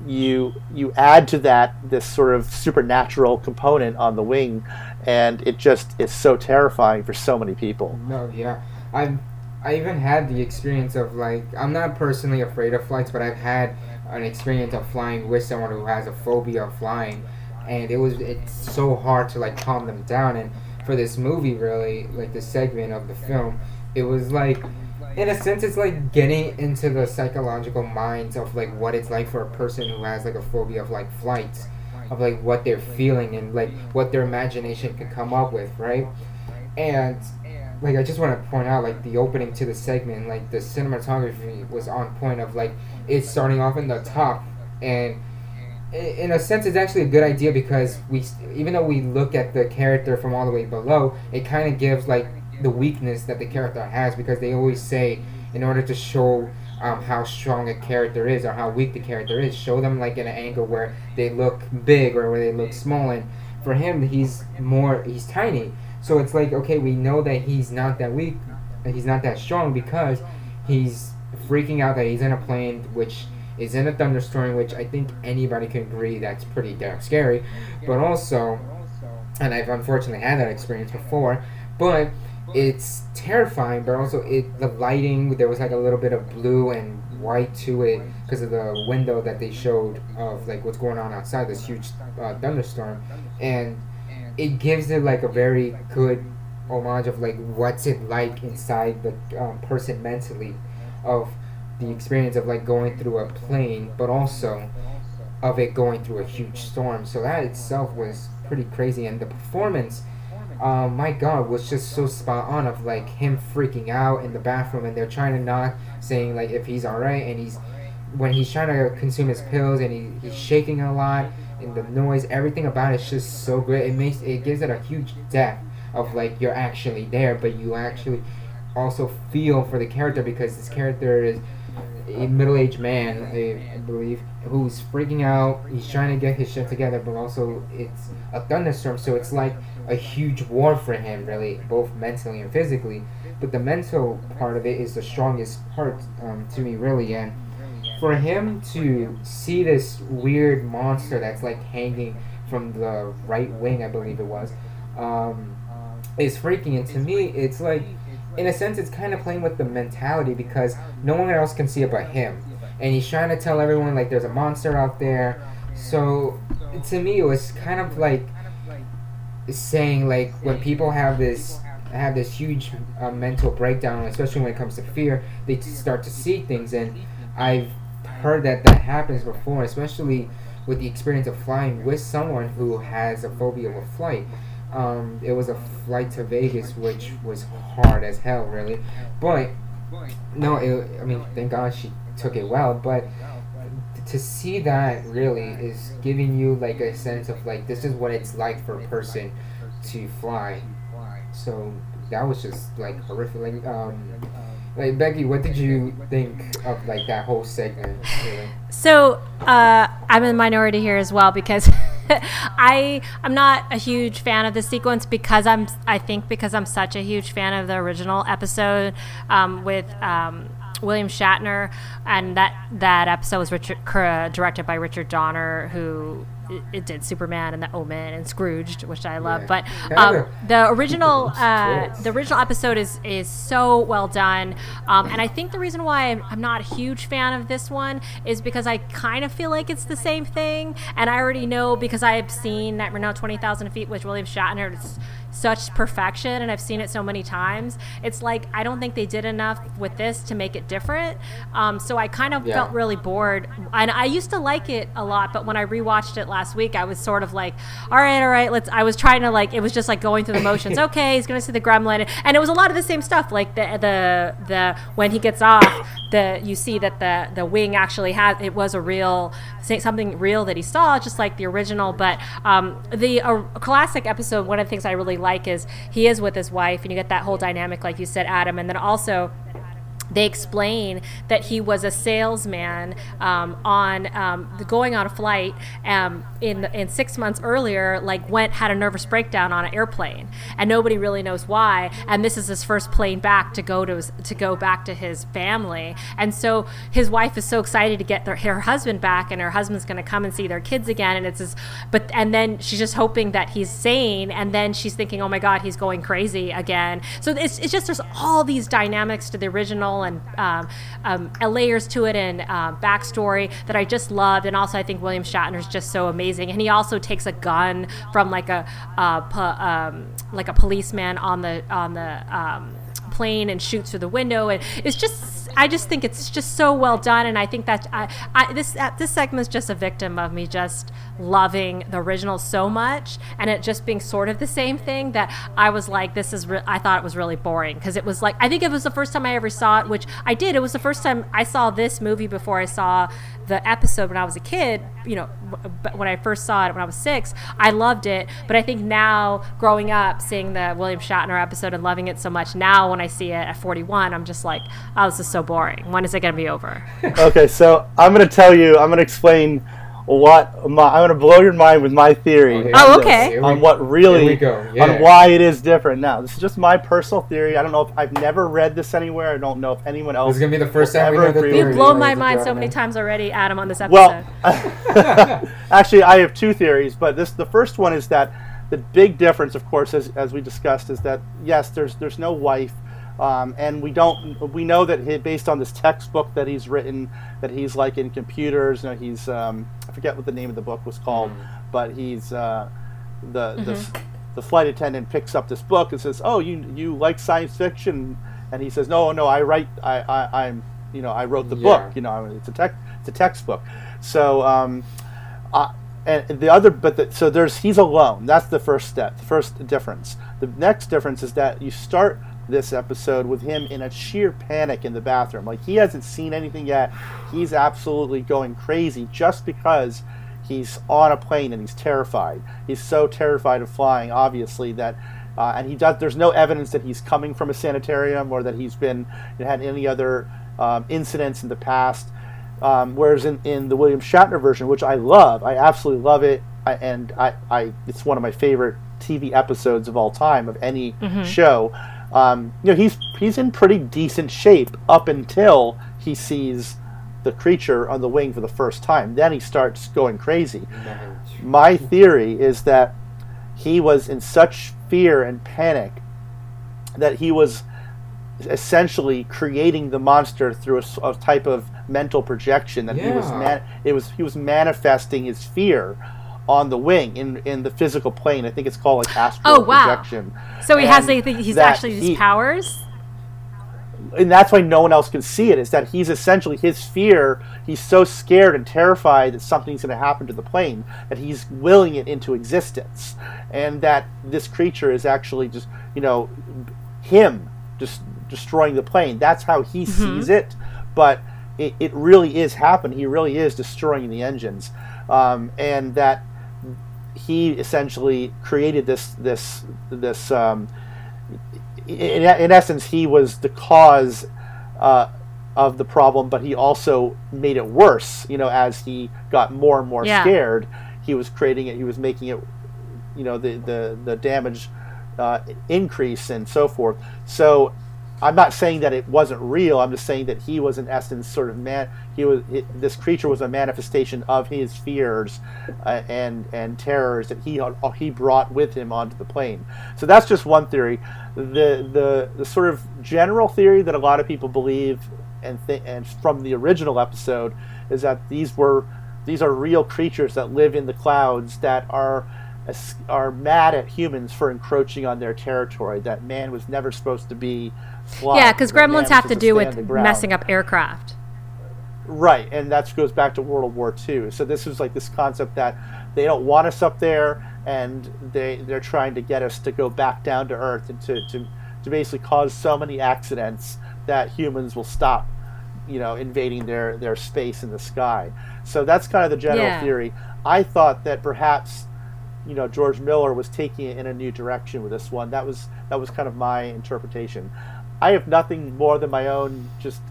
you add to that this sort of supernatural component on the wing, and it just is so terrifying for so many people. No, yeah. I even had the experience of, like, I'm not personally afraid of flights, but I've had an experience of flying with someone who has a phobia of flying, and it's so hard to like calm them down. And for this movie, really, like this segment of the film, it was like, in a sense, it's like getting into the psychological minds of like what it's like for a person who has like a phobia of like flights, of like what they're feeling and like what their imagination can come up with, right? And like I just want to point out, like the opening to the segment, like the cinematography was on point. Of like it's starting off in the top, and in a sense, it's actually a good idea because even though we look at the character from all the way below, it kind of gives like the weakness that the character has, because they always say, in order to show how strong a character is or how weak the character is, show them like in an angle where they look big or where they look small. And for him, he's tiny. So it's like, okay, we know that he's not that weak, that he's not that strong, because he's freaking out that he's in a plane, which is in a thunderstorm, which I think anybody can agree that's pretty damn scary. But also, and I've unfortunately had that experience before, but it's terrifying. But also, the lighting, there was like a little bit of blue and white to it because of the window that they showed of like what's going on outside, this huge thunderstorm. And it gives it like a very good homage of like what's it like inside the person mentally, of the experience of like going through a plane, but also of it going through a huge storm. So that itself was pretty crazy. And the performance, my God, was just so spot on, of like him freaking out in the bathroom and they're trying to knock, saying like if he's alright, and when he's trying to consume his pills and he's shaking a lot. And the noise, everything about it's just so great. It gives it a huge depth of like you're actually there, but you actually also feel for the character, because this character is a middle-aged man, I believe, who's freaking out. He's trying to get his shit together, but also it's a thunderstorm, so it's like a huge war for him, really, both mentally and physically. But the mental part of it is the strongest part to me, really. And for him to see this weird monster that's like hanging from the right wing, I believe it was, is freaking. And to me, it's like, in a sense, it's kind of playing with the mentality, because no one else can see it but him. And he's trying to tell everyone like there's a monster out there. So to me, it was kind of like saying like when people have this huge mental breakdown, especially when it comes to fear, they start to see things. And I've heard that happens before, especially with the experience of flying with someone who has a phobia of flight. It was a flight to Vegas, which was hard as hell, really. But no, I mean, thank God she took it well. But to see that really is giving you like a sense of like this is what it's like for a person to fly. So that was just like horrific. Like Becky, what did you think of like that whole segment? Really? So I'm in the minority here as well, because I'm not a huge fan of the sequence, because I'm such a huge fan of the original episode with William Shatner, and that episode was directed by Richard Donner, who did Superman and The Omen and Scrooged, which I love. Yeah. But the original episode is so well done, and I think the reason why I'm not a huge fan of this one is because I kind of feel like it's the same thing, and I already know, because I have seen Nightmare Now 20,000 Feet, which William Shatner is such perfection, and I've seen it so many times. It's like I don't think they did enough with this to make it different, so I kind of felt really bored. And I used to like it a lot, but when I rewatched it last week, I was sort of like, all right, let's, I was trying to like, it was just like going through the motions. Okay, he's gonna see the gremlin, and it was a lot of the same stuff, like the when he gets off, you see that the wing actually has, it was something real that he saw, just like the original. But the classic episode, one of the things I really like is he is with his wife, and you get that whole dynamic, like you said, Adam. And then also they explain that he was a salesman going on a flight in 6 months earlier, like had a nervous breakdown on an airplane, and nobody really knows why. And this is his first plane back to go back to his family, and so his wife is so excited to get her husband back, and her husband's going to come and see their kids again. And then she's just hoping that he's sane, and then she's thinking, oh my God, he's going crazy again. So it's just there's all these dynamics to the original. feel and layers to it and backstory that I just loved. And also I think William Shatner is just so amazing. And he also takes a gun from like a policeman on the plane and shoots through the window, and it's just, I just think it's just so well done. And I think that this segment's just a victim of me just loving the original so much, and it just being sort of the same thing, that I was like, this is, I thought it was really boring, because it was like, I think it was the first time I ever saw it, which I did. It was the first time I saw this movie before I saw the episode when I was a kid, you know, when I first saw it when I was 6, I loved it. But I think now, growing up, seeing the William Shatner episode and loving it so much, now when I see it at 41, I'm just like, oh, this is so boring. When is it going to be over? Okay, so I'm going to tell you, I'm going to explain what my, I'm going to blow your mind with my theory. Oh, okay. On what really, yeah, on why it is different. Now, this is just my personal theory. I don't know if, I've never read this anywhere. I don't know if anyone else. This is going to be the first time we agree. You've blown my mind so many times already, Adam, on this episode. Well, actually, I have two theories, but this, the first one is that the big difference, of course, as we discussed, is that yes, there's no wife. And we know that he, based on this textbook that he's written, that he's like in computers, you know, he's, I forget what the name of the book was called, but he's, the flight attendant picks up this book and says, oh, you like science fiction? And he says, no, I wrote the book, you know, it's a textbook. So, and the other, so there's, he's alone. That's the first step, the first difference. The next difference is that you start this episode with him in a sheer panic in the bathroom. Like, he hasn't seen anything yet. He's absolutely going crazy just because he's on a plane and he's terrified. He's so terrified of flying, obviously, that and he does, there's no evidence that he's coming from a sanitarium or that he's been had any other incidents in the past, whereas in the William Shatner version, which I love, I absolutely love it, and it's one of my favorite TV episodes of all time of any show. You know, he's in pretty decent shape up until he sees the creature on the wing for the first time. Then he starts going crazy. My theory is that he was in such fear and panic that he was essentially creating the monster through a type of mental projection, that he was manifesting his fear on the wing in the physical plane. I think it's called like astral projection. So he has anything, he's actually his powers, and that's why no one else can see it, is that he's essentially, his fear, he's so scared and terrified that something's going to happen to the plane that he's willing it into existence, and that this creature is actually just, you know, him just destroying the plane. That's how he sees it, but it really is happening. He really is destroying the engines, and that he essentially created this. In essence, he was the cause of the problem, but he also made it worse. You know, as he got more and more scared, he was creating it. He was making it, you know, the damage increase and so forth. So, I'm not saying that it wasn't real. I'm just saying that he was, in essence, sort of this creature was a manifestation of his fears and terrors that he brought with him onto the plane. So that's just one theory. The sort of general theory that a lot of people believe and from the original episode is that these are real creatures that live in the clouds that are mad at humans for encroaching on their territory. That man was never supposed to be flying. Yeah, because gremlins have to do with messing up aircraft. Right, and that goes back to World War II. So this is like this concept that they don't want us up there, and they're trying to get us to go back down to Earth and to basically cause so many accidents that humans will stop, you know, invading their space in the sky. So that's kind of the general theory. I thought that perhaps, you know, George Miller was taking it in a new direction with this one. That was kind of my interpretation. I have nothing more than my own, just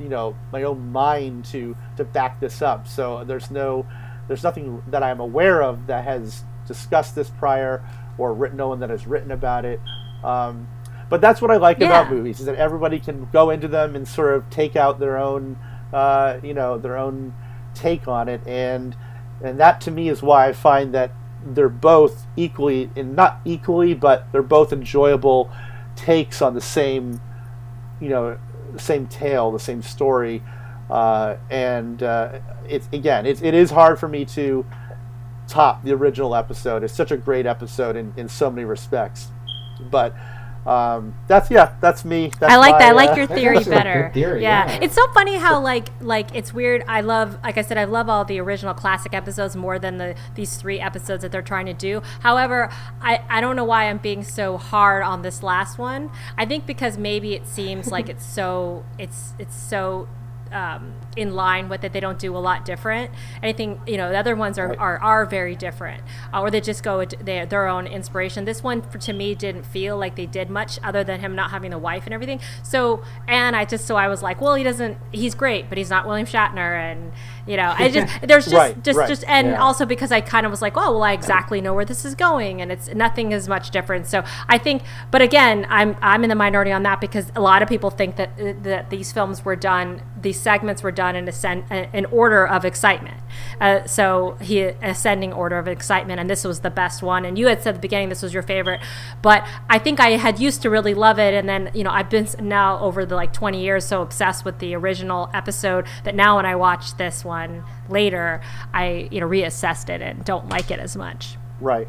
you know, my own mind to back this up. So there's nothing that I'm aware of that has discussed this prior, or written, no one that has written about it. But that's what I like about movies, is that everybody can go into them and sort of take out their own, you know, their own take on it, and that to me is why I find that they're both equally, and not equally, but they're both enjoyable takes on the same, you know, the same tale, the same story, and it's, again, it is hard for me to top the original episode. It's such a great episode in so many respects, but that's me. That's I like your theory better. Theory, yeah. It's so funny how like it's weird. I love all the original classic episodes more than these three episodes that they're trying to do. However, I don't know why I'm being so hard on this last one. I think because maybe it seems like it's so in line with it. They don't do a lot different. Anything, the other ones are very different, or they just go with their own inspiration. This one, to me, didn't feel like they did much other than him not having the wife and everything. So, and I was like, well, he's great, but he's not William Shatner, and also because I kind of was like, oh, well, I exactly know where this is going, and it's nothing is much different. So I think, but again, I'm in the minority on that, because a lot of people think that these films were done, these segments were done in an order of excitement. So ascending order of excitement, and this was the best one. And you had said at the beginning this was your favorite, but I think I had used to really love it, and then I've been now over the 20 years so obsessed with the original episode that now when I watch this one later, I reassessed it and don't like it as much. Right.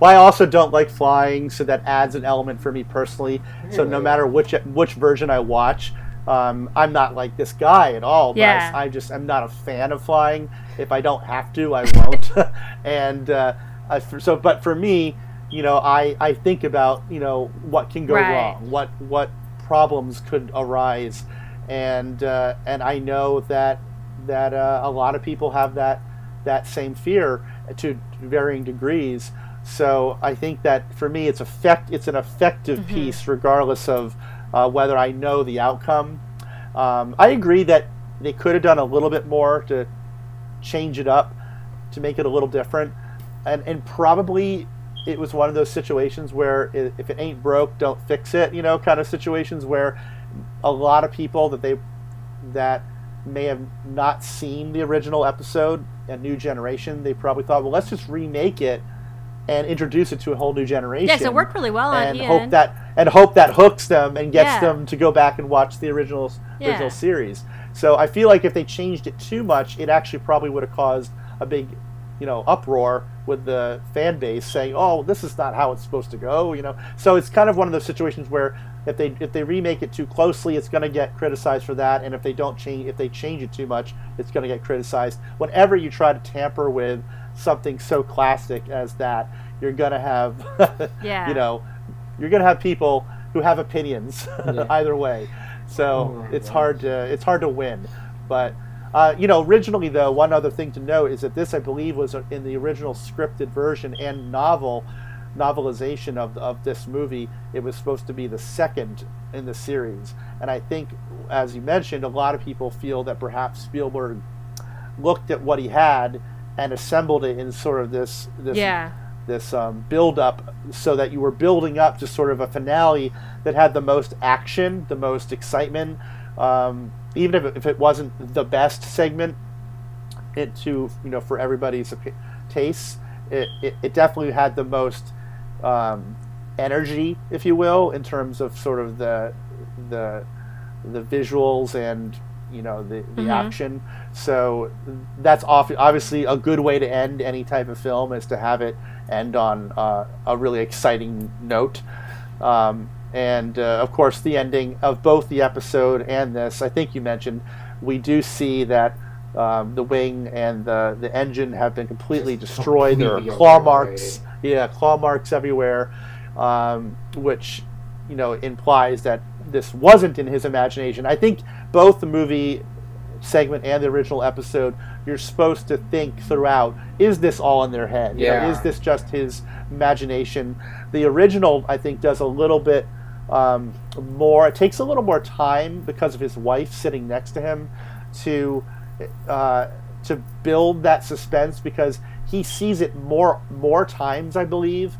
Well, I also don't like flying, so that adds an element for me personally. Really? So no matter which version I watch, I'm not like this guy at all, but yeah. I'm not a fan of flying. If I don't have to, I won't. And but for me, I think about what can go wrong, what problems could arise, and I know that a lot of people have that same fear to varying degrees. So I think that for me, it's an effective piece, regardless of whether I know the outcome. I agree that they could have done a little bit more to change it up, to make it a little different, and probably it was one of those situations where if it ain't broke, don't fix it, kind of situations where a lot of people that may have not seen the original episode, a new generation, they probably thought, well, let's just remake it and introduce it to a whole new generation. Yeah, so it worked really well on Ian. And hope that hooks them and gets them to go back and watch the original series. So I feel like if they changed it too much, it actually probably would have caused a big, uproar with the fan base saying, "Oh, this is not how it's supposed to go," So it's kind of one of those situations where if they remake it too closely, it's going to get criticized for that, and if they change it too much, it's going to get criticized. Whenever you try to tamper with something so classic as that, you're going to have you're going to have people who have opinions either way. So it's hard to win. But originally, though, one other thing to note is that this, I believe, was in the original scripted version and novelization of this movie. It was supposed to be the second in the series. And I think, as you mentioned, a lot of people feel that perhaps Spielberg looked at what he had and assembled it in sort of this build up, so that you were building up to sort of a finale that had the most action, the most excitement, even if it wasn't the best segment for everybody's tastes. It definitely had the most energy, if you will, in terms of sort of the visuals and the action. So that's obviously a good way to end any type of film, is to have it end on a really exciting note. Of course, the ending of both the episode and this, I think you mentioned, we do see that the wing and the engine have been completely destroyed. There are claw marks everywhere, which implies that this wasn't in his imagination. I think both the movie segment and the original episode, you're supposed to think throughout, is this all in their head? Is this just his imagination? The original, I think, does a little bit more. It takes a little more time because of his wife sitting next to him to build that suspense, because he sees it more times, I believe.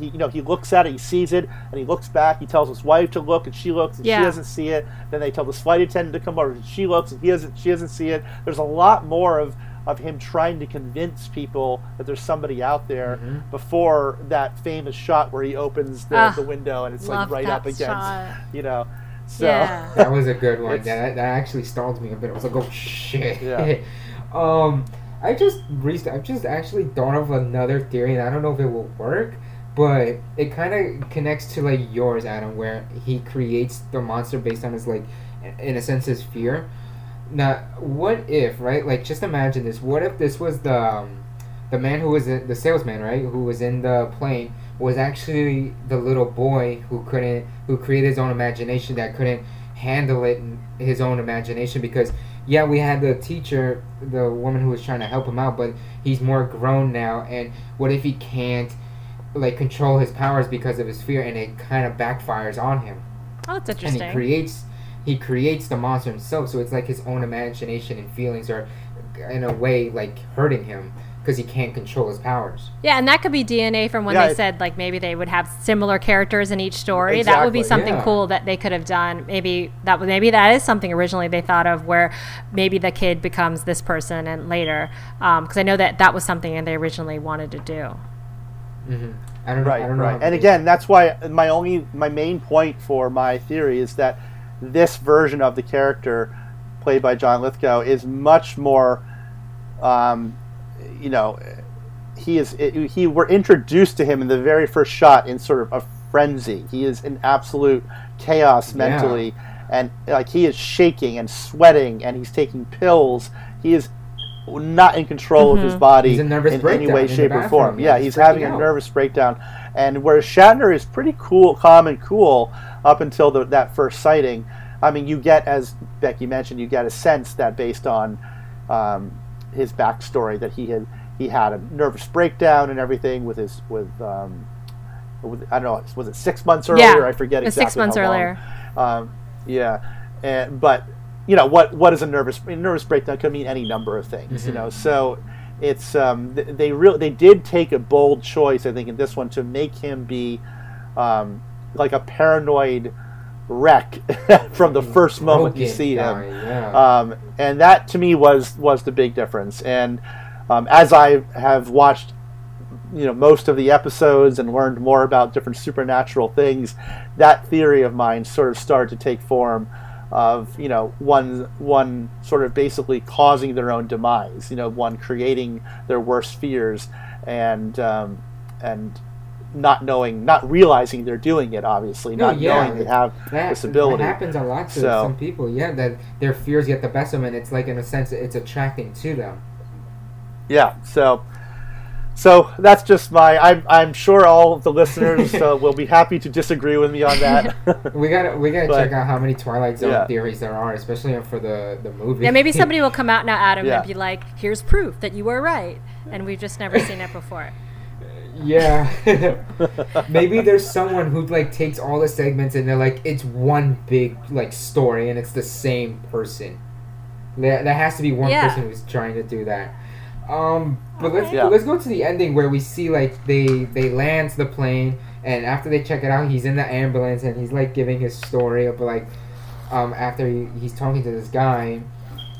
He looks at it, he sees it, and he looks back. He tells his wife to look, and she looks, and she doesn't see it. Then they tell the flight attendant to come over, and she looks, and she doesn't see it. There's a lot more of him trying to convince people that there's somebody out there before that famous shot where he opens the window and it's like right up against shot. So yeah. That was a good one. That actually stalled me a bit. I was like, oh shit. Yeah. I just actually thought of another theory, and I don't know if it will work, but it kind of connects to like yours, Adam, where he creates the monster based on his, like, in a sense, his fear. Now, what if, right? Like, just imagine this. What if this was the man who was the salesman, right? Who was in the plane was actually the little boy who created his own imagination that couldn't handle it in his own imagination, because yeah, we had the teacher, the woman who was trying to help him out, but he's more grown now. And what if he can't like control his powers because of his fear, and it kind of backfires on him? Oh, that's interesting. And he creates the monster himself, so it's like his own imagination and feelings are in a way like hurting him because he can't control his powers. Yeah, and that could be DNA from when they said like maybe they would have similar characters in each story. Exactly, that would be something cool that they could have done. Maybe that is something originally they thought of, where maybe the kid becomes this person and later, because I know that was something and they originally wanted to do. Mm-hmm. I don't know. And again, that's why my main point for my theory is that this version of the character played by John Lithgow is much more, we're introduced to him in the very first shot in sort of a frenzy. He is in absolute chaos mentally, and like he is shaking and sweating, and he's taking pills. He is not in control of his body in any way, shape, or form. Yeah, he's having a nervous breakdown. And whereas Shatner is pretty cool, calm and cool up until that first sighting. I mean, you get, as Becky mentioned, you get a sense that based on his backstory that he had a nervous breakdown and everything with I don't know, was it 6 months earlier? Yeah, I forget exactly. 6 months earlier. But you know what is a nervous breakdown? Could mean any number of things. Mm-hmm. You know, so it's they did take a bold choice, I think, in this one to make him be like a paranoid wreck from the first moment you see him. And that to me was the big difference. And as I have watched most of the episodes and learned more about different supernatural things, that theory of mine sort of started to take form of one sort of basically causing their own demise, one creating their worst fears and not realizing they're doing it, obviously, knowing they have this ability. That happens a lot to some people, that their fears get the best of them, and it's like, in a sense, it's attracting to them. Yeah, so that's just I'm sure all of the listeners will be happy to disagree with me on that. we gotta check out how many Twilight Zone theories there are, especially for the movie. Yeah, maybe somebody will come out now, Adam, and be like, here's proof that you were right, and we've just never seen it before. Yeah. Maybe there's someone who like takes all the segments and they're like, it's one big like story and it's the same person. There has to be one person who's trying to do that. But let's go to the ending where we see like they land the plane, and after they check it out, he's in the ambulance and he's like giving his story of like after he's talking to this guy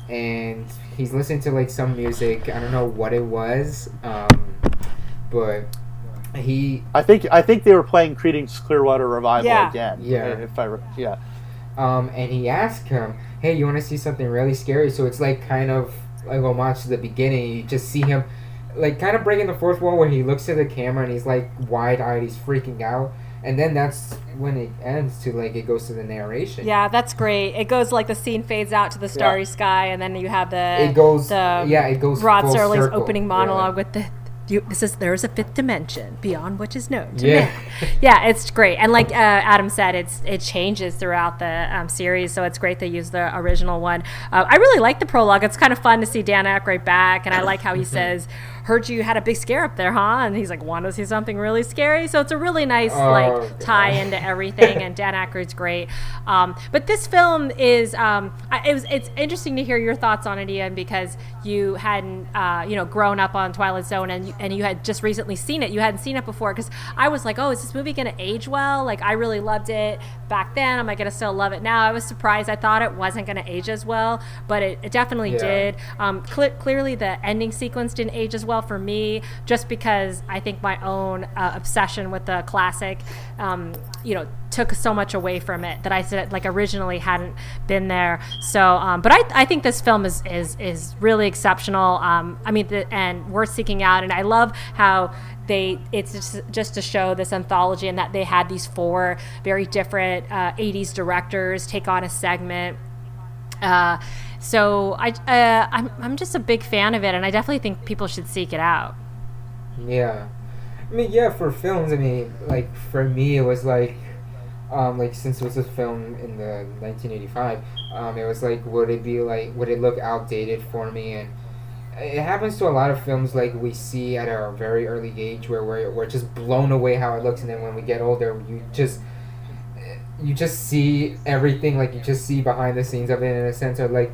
and he's listening to like some music. I don't know what it was. But I think they were playing Creedence Clearwater Revival again. Yeah. And he asked him, "Hey, you want to see something really scary?" So it's like kind of like homage to the beginning. You just see him, like, kind of breaking the fourth wall where he looks to the camera and he's like wide-eyed, he's freaking out, and then that's when it ends to like it goes to the narration. Yeah, that's great. It goes like the scene fades out to the starry sky, and then you have it goes Rod Serling's opening monologue with the. There is a fifth dimension beyond which is known to me. Yeah, it's great. And like Adam said, it changes throughout the series, so it's great they use the original one. I really like the prologue. It's kind of fun to see Dan Aykroyd back, and I like how he says, heard you had a big scare up there, huh? And he's like, want to see something really scary? So it's a really nice tie into everything, and Dan Aykroyd's great. But this film is, it's interesting to hear your thoughts on it, Ian, because you hadn't, grown up on Twilight Zone, and you had just recently seen it. You hadn't seen it before, because I was like, oh, is this movie going to age well? Like, I really loved it back then. Am I going to still love it now? I was surprised. I thought it wasn't going to age as well, but it definitely did. Clearly, the ending sequence didn't age as well for me, just because I think my own obsession with the classic, took so much away from it that I said like originally hadn't been there. So, but I think this film is really exceptional. I mean, and worth seeking out. And I love how it's just to show this anthology and that they had these four very different 80s directors take on a segment. So I'm just a big fan of it, and I definitely think people should seek it out. Yeah, I mean, yeah, for films, I mean, like for me, it was like since it was a film in the 1985, it was like, would it look outdated for me? And it happens to a lot of films like we see at a very early age where we're just blown away how it looks, and then when we get older, you just see everything, like you just see behind the scenes of it in a sense, or like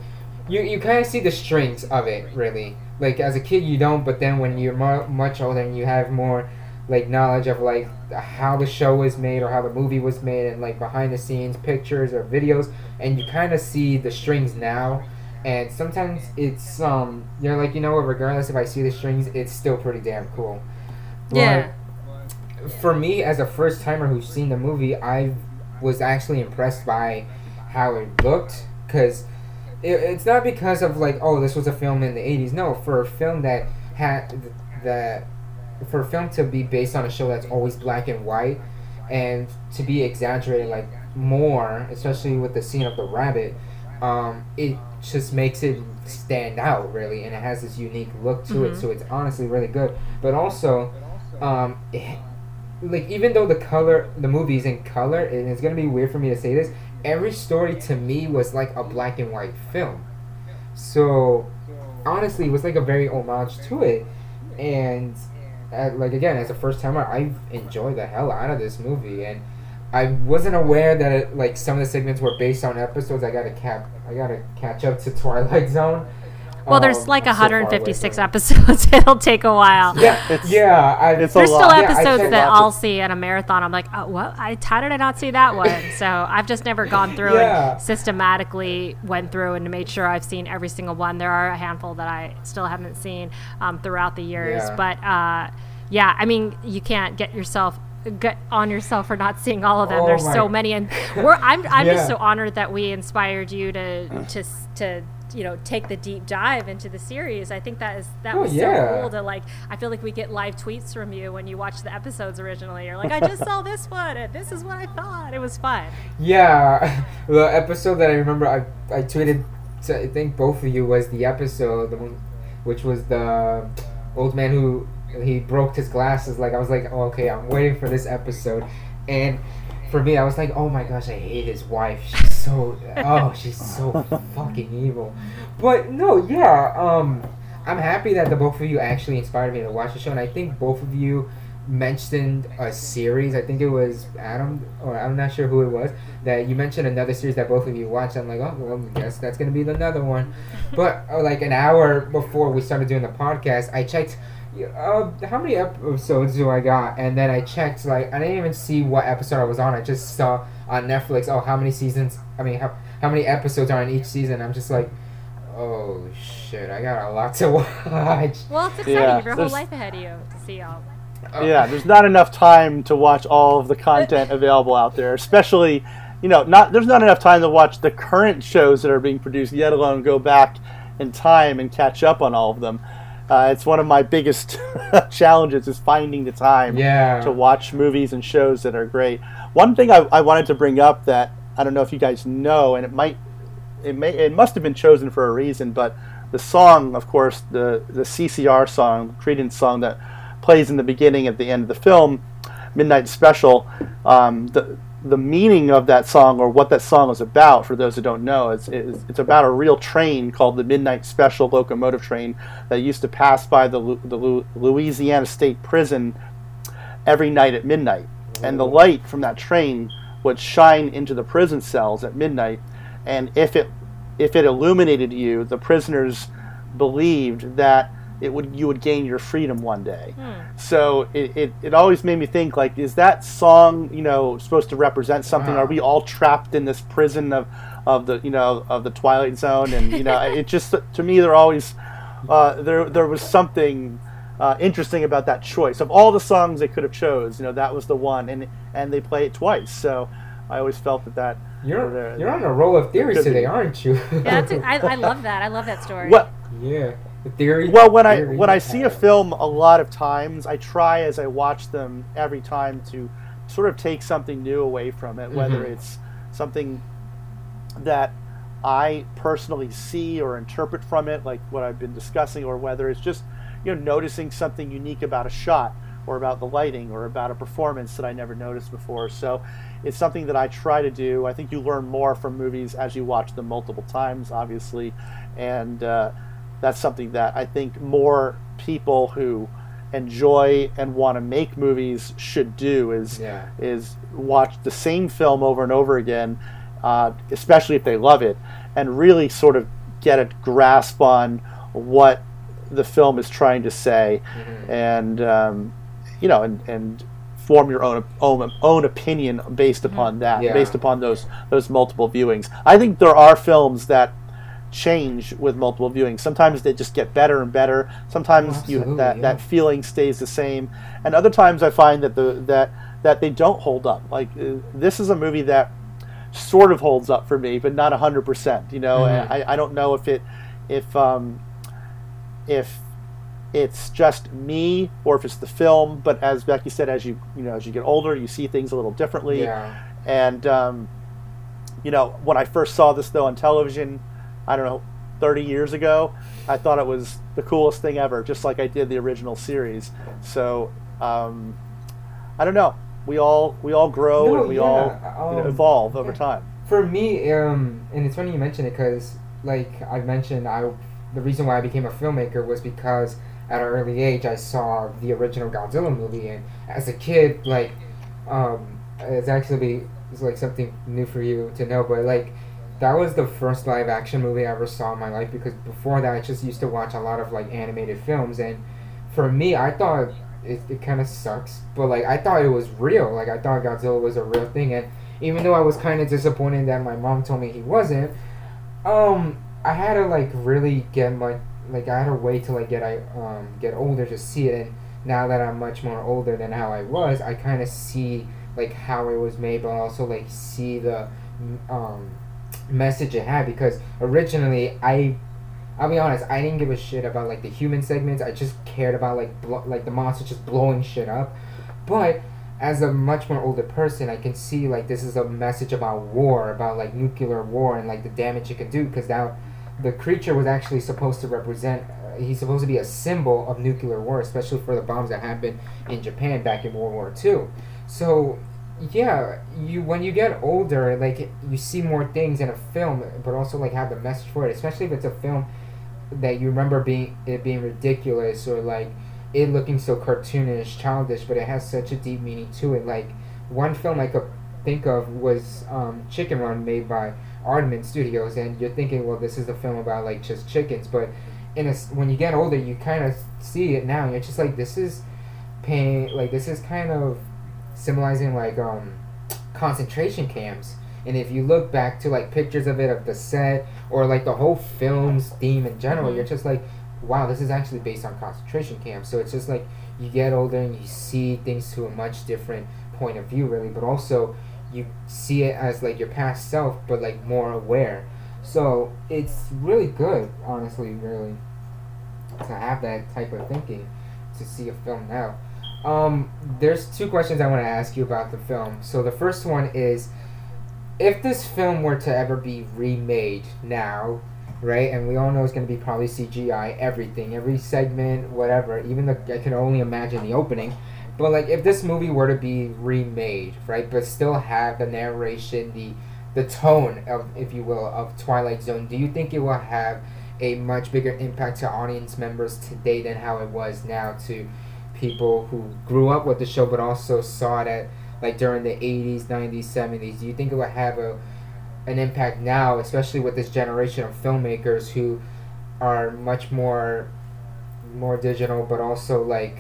you kind of see the strings of it really. Like as a kid you don't, but then when you're much older and you have more like knowledge of like how the show was made or how the movie was made and like behind the scenes pictures or videos, and you kind of see the strings now. And sometimes it's you're like, you know what, regardless if I see the strings, it's still pretty damn cool. But yeah, for me as a first timer who's seen the movie, I was actually impressed by how it looked, because it's not because of like, oh, this was a film in the 80s. No, for a film that had that, for a film to be based on a show that's always black and white and to be exaggerated like more, especially with the scene of the rabbit, it just makes it stand out really, and it has this unique look to it. So it's honestly really good. But also like even though the movie's in color, and it's gonna be weird for me to say this, every story to me was like a black and white film. So honestly it was like a very homage to it, and like again as a first timer I enjoyed the hell out of this movie. And I wasn't aware that like some of the segments were based on episodes. I gotta catch up to Twilight Zone. Well, there's like 156 episodes. It'll take a while. Yeah, it's there's a lot. Still episodes that I'll see in a marathon. I'm like, oh, what? How did I not see that one? So I've just never gone through and systematically went through and made sure I've seen every single one. There are a handful that I still haven't seen throughout the years. Yeah. But yeah, I mean, you can't get on yourself for not seeing all of them. There's so many, and I'm just so honored that we inspired you to you know, take the deep dive into the series. I think that was so cool to like, I feel like we get live tweets from you when you watch the episodes originally. You're like, I just saw this one and this is what I thought. It was fun. Yeah. The episode that I remember I tweeted to, I think both of you, was the episode, the one, which was the old man who he broke his glasses. Like I was like, oh, okay, I'm waiting for this episode. And for me, I was like, oh my gosh, I hate his wife. She's so, she's so fucking evil. But no, yeah, I'm happy that the both of you actually inspired me to watch the show. And I think both of you mentioned a series. I think it was Adam, or I'm not sure who it was, that you mentioned another series that both of you watched. I'm like, oh, well, I guess that's going to be another one. But like an hour before we started doing the podcast, I checked, how many episodes do I got? And then I checked, like, I didn't even see what episode I was on. I just saw on Netflix, oh, how many seasons, I mean, how many episodes are in each season? I'm just like, oh, shit, I got a lot to watch. Well, it's exciting. Yeah, you have your whole life ahead of you to see all. Yeah, there's not enough time to watch all of the content available out there, especially, you know, there's not enough time to watch the current shows that are being produced, yet alone go back in time and catch up on all of them. It's one of my biggest challenges is finding the time to watch movies and shows that are great. One thing I wanted to bring up that I don't know if you guys know, and it must have been chosen for a reason, but the song, of course, the CCR song, Creedence song that plays in the beginning at the end of the film, Midnight Special, the meaning of that song, or what that song is about, for those who don't know, it's about a real train called the Midnight Special Locomotive Train that used to pass by the Louisiana State Prison every night at midnight. Ooh. And the light from that train would shine into the prison cells at midnight, and if it illuminated you, the prisoners believed that you would gain your freedom one day. So it always made me think, like, is that song, you know, supposed to represent something? Are we all trapped in this prison of the Twilight Zone? And you know, it just, to me, they're always there was something interesting about that choice. Of all the songs they could have chose, you know, that was the one, and they play it twice. So I always felt that you're on a roll of theories today, aren't you? Yeah, I love that. I love that story. Well, yeah, the theory. Well, when I see a film, a lot of times I try as I watch them every time to sort of take something new away from it, whether it's something that I personally see or interpret from it, like what I've been discussing, or whether it's just noticing something unique about a shot, or about the lighting, or about a performance that I never noticed before. So it's something that I try to do. I think you learn more from movies as you watch them multiple times, obviously, and that's something that I think more people who enjoy and want to make movies should do, is watch the same film over and over again, especially if they love it, and really sort of get a grasp on what the film is trying to say, and and form your own opinion based upon that, based upon those multiple viewings. I think there are films that change with multiple viewings. Sometimes they just get better and better. Sometimes that feeling stays the same, and other times I find that that they don't hold up. Like this is a movie that sort of holds up for me, but not 100%. I don't know if it's just me or if it's the film, but as Becky said, as you get older, you see things a little differently. And when I first saw this though on television, I don't know, 30 years ago, I thought it was the coolest thing ever, just like I did the original series. So I don't know, we all grow and all evolve over time. For me, and it's funny you mention it, because like I've mentioned, the reason why I became a filmmaker was because at an early age, I saw the original Godzilla movie, and as a kid, like, it's like something new for you to know, but like, that was the first live action movie I ever saw in my life, because before that, I just used to watch a lot of like animated films, and for me, I thought it kind of sucks, but like, I thought it was real, like, I thought Godzilla was a real thing, and even though I was kind of disappointed that my mom told me he wasn't, I had to like really get I had to wait till I get older to see it, and now that I'm much more older than how I was, I kind of see like how it was made, but also like see the message it had, because originally I'll be honest, I didn't give a shit about like the human segments. I just cared about like the monster just blowing shit up. But as a much more older person, I can see like this is a message about war, about like nuclear war, and like the damage it can do, because now the creature was actually supposed to represent, he's supposed to be a symbol of nuclear war, especially for the bombs that happened in Japan back in World War II. So yeah, when you get older, like you see more things in a film, but also like have the message for it, especially if it's a film that you remember being ridiculous, or like it looking so cartoonish, childish, but it has such a deep meaning to it. Like one film I could think of was Chicken Run, made by Aardman Studios, and you're thinking, well, this is a film about like just chickens, but when you get older, you kind of see it now, and you're just like, this is pain, like this is kind of symbolizing like concentration camps. And if you look back to like pictures of it, of the set, or like the whole film's theme in general, you're just like, wow, this is actually based on concentration camps. So it's just like you get older and you see things to a much different point of view, really, but also you see it as like your past self, but like more aware. So it's really good, honestly, really, to have that type of thinking, to see a film now. There's two questions I want to ask you about the film. So the first one is, if this film were to ever be remade now, right, and we all know it's going to be probably CGI, everything, every segment, whatever, even I can only imagine the opening, but like if this movie were to be remade, right, but still have the narration, the tone of, if you will, of Twilight Zone, do you think it will have a much bigger impact to audience members today than how it was now, to people who grew up with the show but also saw it at like during the 80s, 90s, 70s? Do you think it will have an impact now, especially with this generation of filmmakers who are much more digital, but also like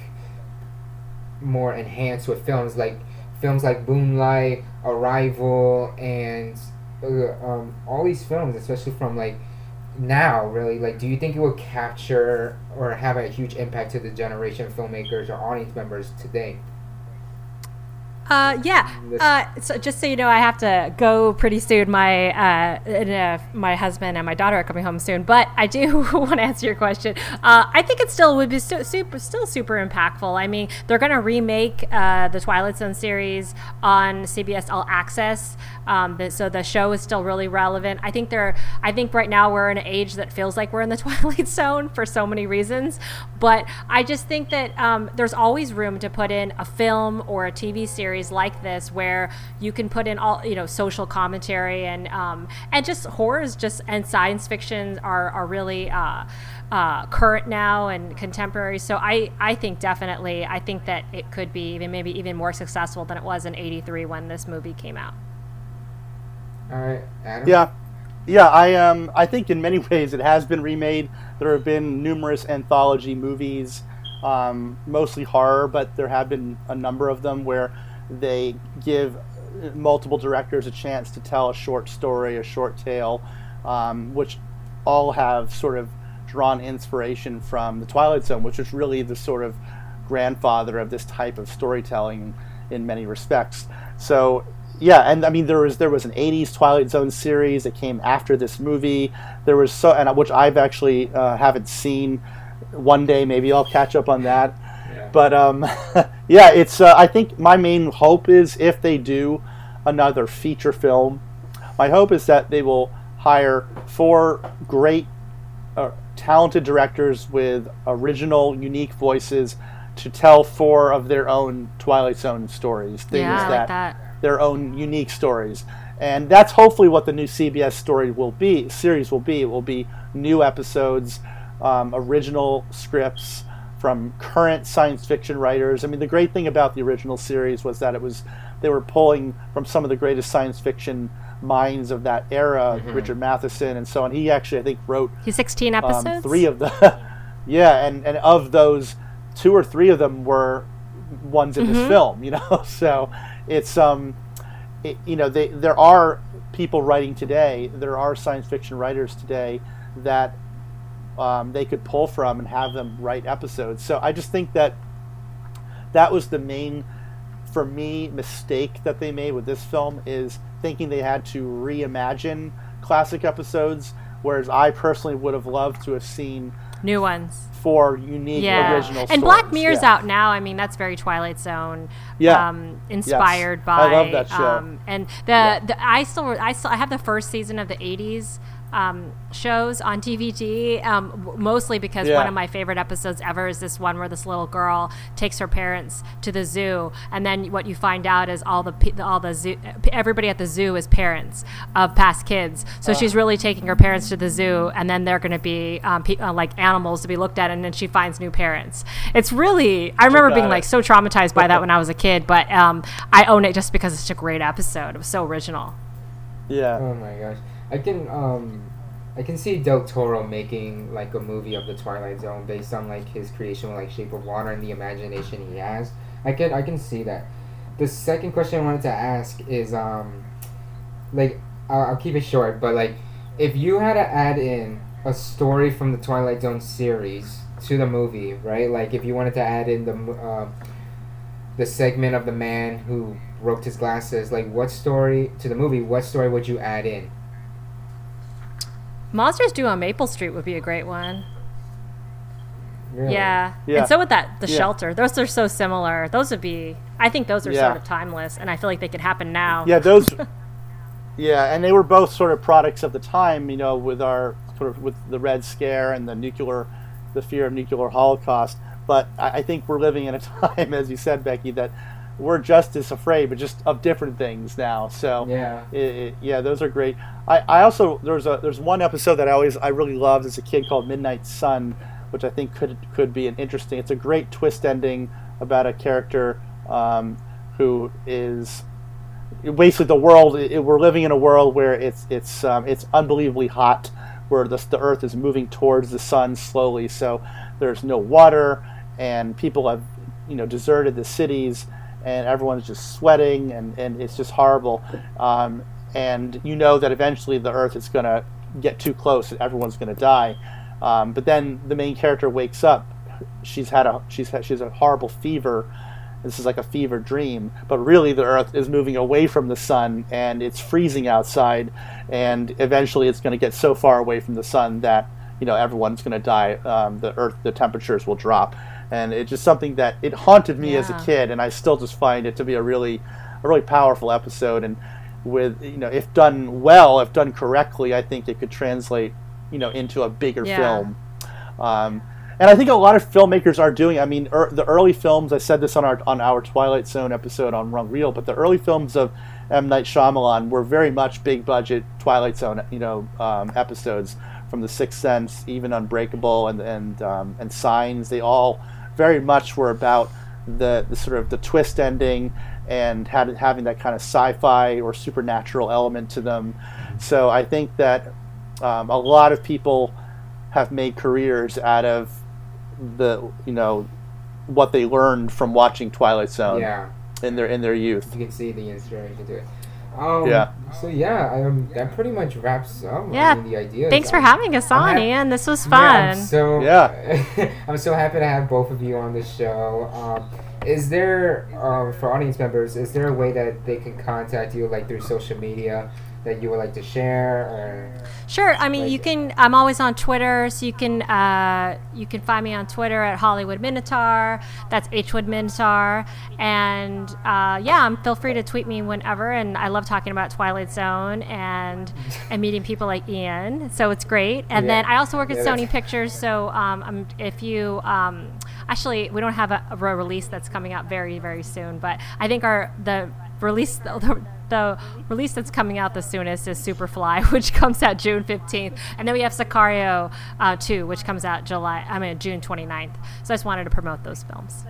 more enhanced with films like Moonlight, Arrival, and all these films, especially from like now, really? Like, do you think it will capture or have a huge impact to the generation of filmmakers or audience members today? So just so you know, I have to go pretty soon. My husband and my daughter are coming home soon, but I do want to answer your question. I think it still would be super impactful. I mean, they're going to remake the Twilight Zone series on CBS All Access, so the show is still really relevant. I think right now we're in an age that feels like we're in the Twilight Zone for so many reasons, but I just think that there's always room to put in a film or a TV series like this where you can put in all, you know, social commentary and just horrors, and science fiction are really current now and contemporary. So I think that it could be maybe even more successful than it was in '83 when this movie came out. All right, Adam. Yeah, I think in many ways it has been remade. There have been numerous anthology movies, mostly horror, but there have been a number of them where they give multiple directors a chance to tell a short story, a short tale, which all have sort of drawn inspiration from The Twilight Zone, which is really the sort of grandfather of this type of storytelling in many respects. So yeah, and I mean there was an '80s Twilight Zone series that came after this movie. Which I've actually haven't seen. One day maybe I'll catch up on that. Yeah. But yeah, it's I think my main hope is if they do another feature film, my hope is that they will hire four great, talented directors with original, unique voices to tell four of their own Twilight Zone stories. Their own unique stories, and that's hopefully what the new CBS series will be. It will be new episodes, original scripts from current science fiction writers. I mean, the great thing about the original series was that they were pulling from some of the greatest science fiction minds of that era, Richard Matheson and so on. He actually, I think, wrote 16 episodes, three of them. Yeah, and of those, two or three of them were ones in this film, you know. So it's you know, there are people writing today. There are science fiction writers today that they could pull from and have them write episodes. So I just think that was the main, for me, mistake that they made with this film, is thinking they had to reimagine classic episodes, whereas I personally would have loved to have seen new ones for unique, original stories. And Black Mirror's out now. I mean, that's very Twilight Zone inspired by. I love that show. And I have the first season of the '80s shows on DVD, mostly because one of my favorite episodes ever is this one where this little girl takes her parents to the zoo, and then what you find out is everybody at the zoo is parents of past kids, so she's really taking her parents to the zoo, and then they're going to be like animals to be looked at, and then she finds new parents. It's really, I remember being like so traumatized by that when I was a kid, but I own it just because it's a great episode. It was so original. Yeah. Oh my gosh. I can see Del Toro making like a movie of the Twilight Zone based on like his creation with like Shape of Water and the imagination he has. I can see that. The second question I wanted to ask is like I'll keep it short, but like if you had to add in a story from the Twilight Zone series to the movie, right? Like if you wanted to add in the segment of the man who broke his glasses, like what story to the movie? What story would you add in? Monsters Do on Maple Street would be a great one. Really? Yeah. And so with that, The Shelter. Those are so similar. Those would be, I think those are sort of timeless, and I feel like they could happen now. Yeah, those, and they were both sort of products of the time, you know, with our, sort of with the Red Scare and the fear of nuclear holocaust. But I think we're living in a time, as you said, Becky, that we're just as afraid, but just of different things now. So those are great. I also there's one episode that I really loved as a kid called Midnight Sun, which I think could be an interesting. It's a great twist ending about a character who is basically the world. We're living in a world where it's unbelievably hot, where the Earth is moving towards the sun slowly. So there's no water, and people have deserted the cities. And everyone's just sweating, and it's just horrible. And you know that eventually the Earth is going to get too close, and everyone's going to die. But then the main character wakes up. She's had a horrible fever, This is like a fever dream, but really the Earth is moving away from the sun and it's freezing outside, and eventually it's going to get so far away from the sun that, you know, everyone's going to die. The temperatures will drop. And it's just something that it haunted me as a kid, and I still just find it to be a really powerful episode. And with, you know, if done well, if done correctly, I think it could translate, you know, into a bigger film. And I think a lot of filmmakers are doing. I mean, the early films. I said this on our Twilight Zone episode on Wrong Reel, but the early films of M. Night Shyamalan were very much big budget Twilight Zone, you know, episodes, from The Sixth Sense, even Unbreakable, and Signs. They all very much were about the sort of the twist ending and having that kind of sci-fi or supernatural element to them. So I think that a lot of people have made careers out of the, you know, what they learned from watching Twilight Zone in their youth. You can see the inspiration to it. That pretty much wraps up the ideas. Thanks for having us on, Ian. This was fun. I'm so happy to have both of you on the show. Is there, for audience members, is there a way that they can contact you, like through social media, that you would like to share? Or sure. I mean, you can. I'm always on Twitter, so you can find me on Twitter at Hollywood Minotaur. That's Hwood Minotaur. And feel free to tweet me whenever. And I love talking about Twilight Zone and meeting people like Ian. So it's great. And then I also work at Sony Pictures. So if you actually, we don't have a release that's coming out very, very soon, but I think the release that's coming out the soonest is Superfly, which comes out June 15th. And then we have Sicario 2, which comes out June 29th. So I just wanted to promote those films.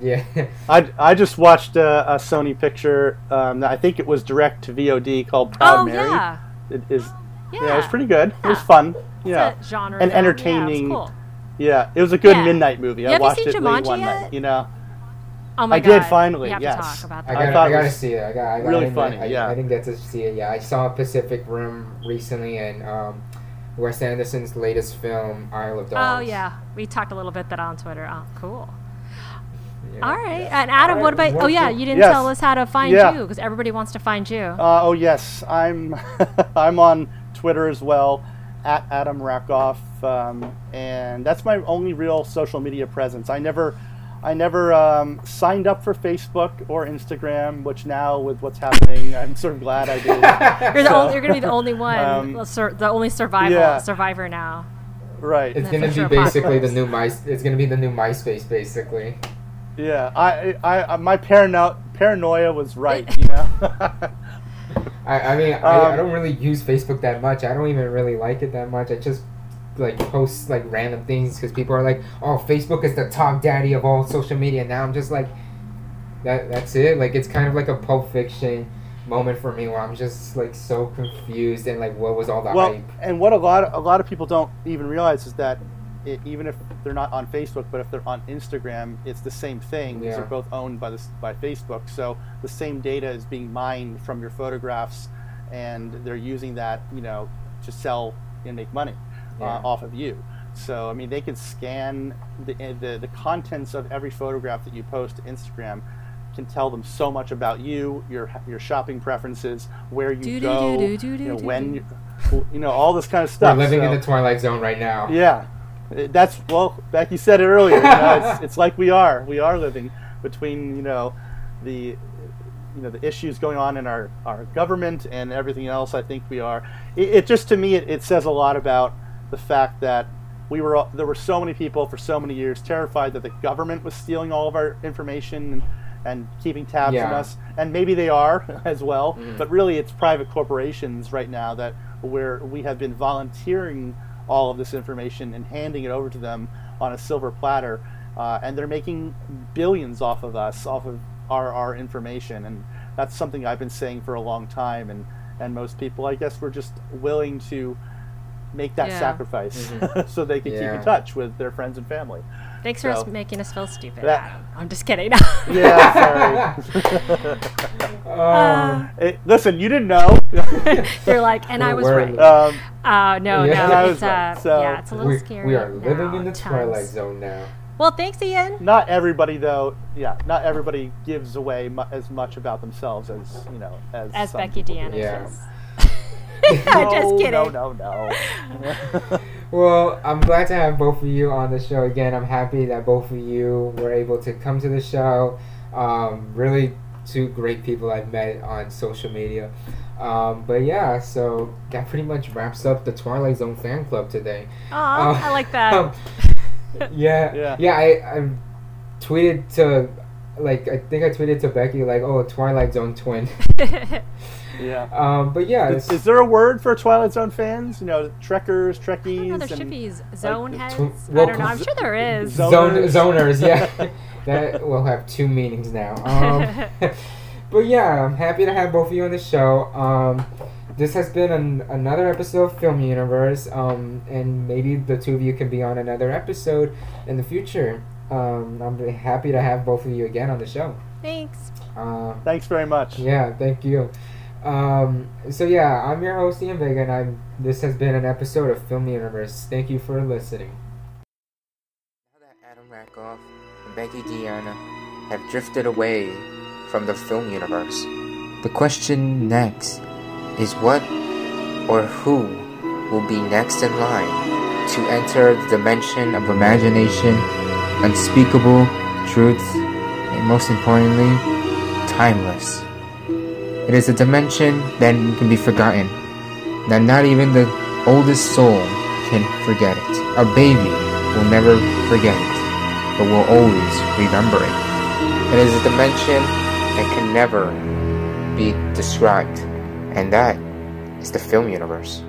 Yeah. I just watched a Sony picture, I think it was direct to VOD, called Proud Mary. Yeah. It is, it was pretty good. Yeah. It was fun. Yeah. It's a genre and entertaining. Yeah, it was cool. Yeah, it was a good midnight movie. I watched it late one night, you know. Oh my God. I did finally. Yes. To talk about that. I gotta see it. I got really funny. I didn't get to see it. Yeah, I saw Pacific Rim recently, and Wes Anderson's latest film, Isle of Dogs. Oh yeah, we talked a little bit that on Twitter. Oh, cool. Yeah. All right, and Adam, what about? Oh yeah, you didn't tell us how to find you, because everybody wants to find you. I'm I'm on Twitter as well, at Adam Rakoff, and that's my only real social media presence. I never signed up for Facebook or Instagram, which now, with what's happening, I'm sort of glad I did. You're going to be the only one, the only survivor now. Right. It's going to be basically the new MySpace, basically. Yeah, my paranoia was right, you know. I don't really use Facebook that much. I don't even really like it that much. I just post random things because people are like, oh, Facebook is the top daddy of all social media now. I'm just like, that's it. Like, it's kind of like a Pulp Fiction moment for me where I'm just so confused and what was all the hype. And what a lot of people don't even realize is that even if they're not on Facebook, but if they're on Instagram, it's the same thing. These are both owned by Facebook, so the same data is being mined from your photographs, and they're using that, you know, to sell and make money. Off of you. So I mean, they can scan the contents of every photograph that you post to Instagram, can tell them so much about you, your shopping preferences, where you go, when you know, all this kind of stuff. We're living in the Twilight Zone right now. Yeah, that's Becky said it earlier. You know, it's like we are living between the issues going on in our government and everything else. I think we are. It just, to me, it says a lot about the fact that there were so many people for so many years terrified that the government was stealing all of our information and keeping tabs on us, and maybe they are as well. But really, it's private corporations right now that we have been volunteering all of this information and handing it over to them on a silver platter, and they're making billions off of us, off of our information, and that's something I've been saying for a long time, and most people, I guess, were just willing to make that sacrifice so they can keep in touch with their friends and family. Thanks for making us feel stupid. I'm just kidding. Listen, you didn't know. You're like, and I was right. No, it's a little scary. We are living in the Twilight Zone now. Well, thanks, Ian. Not everybody, though. Yeah, not everybody gives away as much about themselves as as Becky Deanna does. No, just kidding. No. Well, I'm glad to have both of you on the show again. I'm happy that both of you were able to come to the show. Really, two great people I've met on social media. But yeah, so that pretty much wraps up the Twilight Zone fan club today. Aw, I like that. I tweeted to, Becky, oh, Twilight Zone twin. Yeah. But yeah. Is there a word for Twilight Zone fans? Trekkers, Trekkies. I don't know, there should be zone heads. I don't know. I'm sure there is. Zoners, yeah. That will have two meanings now. But yeah, I'm happy to have both of you on the show. This has been another episode of Film Universe, and maybe the two of you can be on another episode in the future. I'm really happy to have both of you again on the show. Thanks. Thanks very much. Yeah, thank you. I'm your host, Ian Vega, and this has been an episode of Film Universe. Thank you for listening. Now that Adam Rakoff and Becky Deanna have drifted away from the film universe, the question next is what or who will be next in line to enter the dimension of imagination, unspeakable truth, and most importantly, timeless. It is a dimension that can be forgotten, that not even the oldest soul can forget it. A baby will never forget it, but will always remember it. It is a dimension that can never be described. And that is the film universe.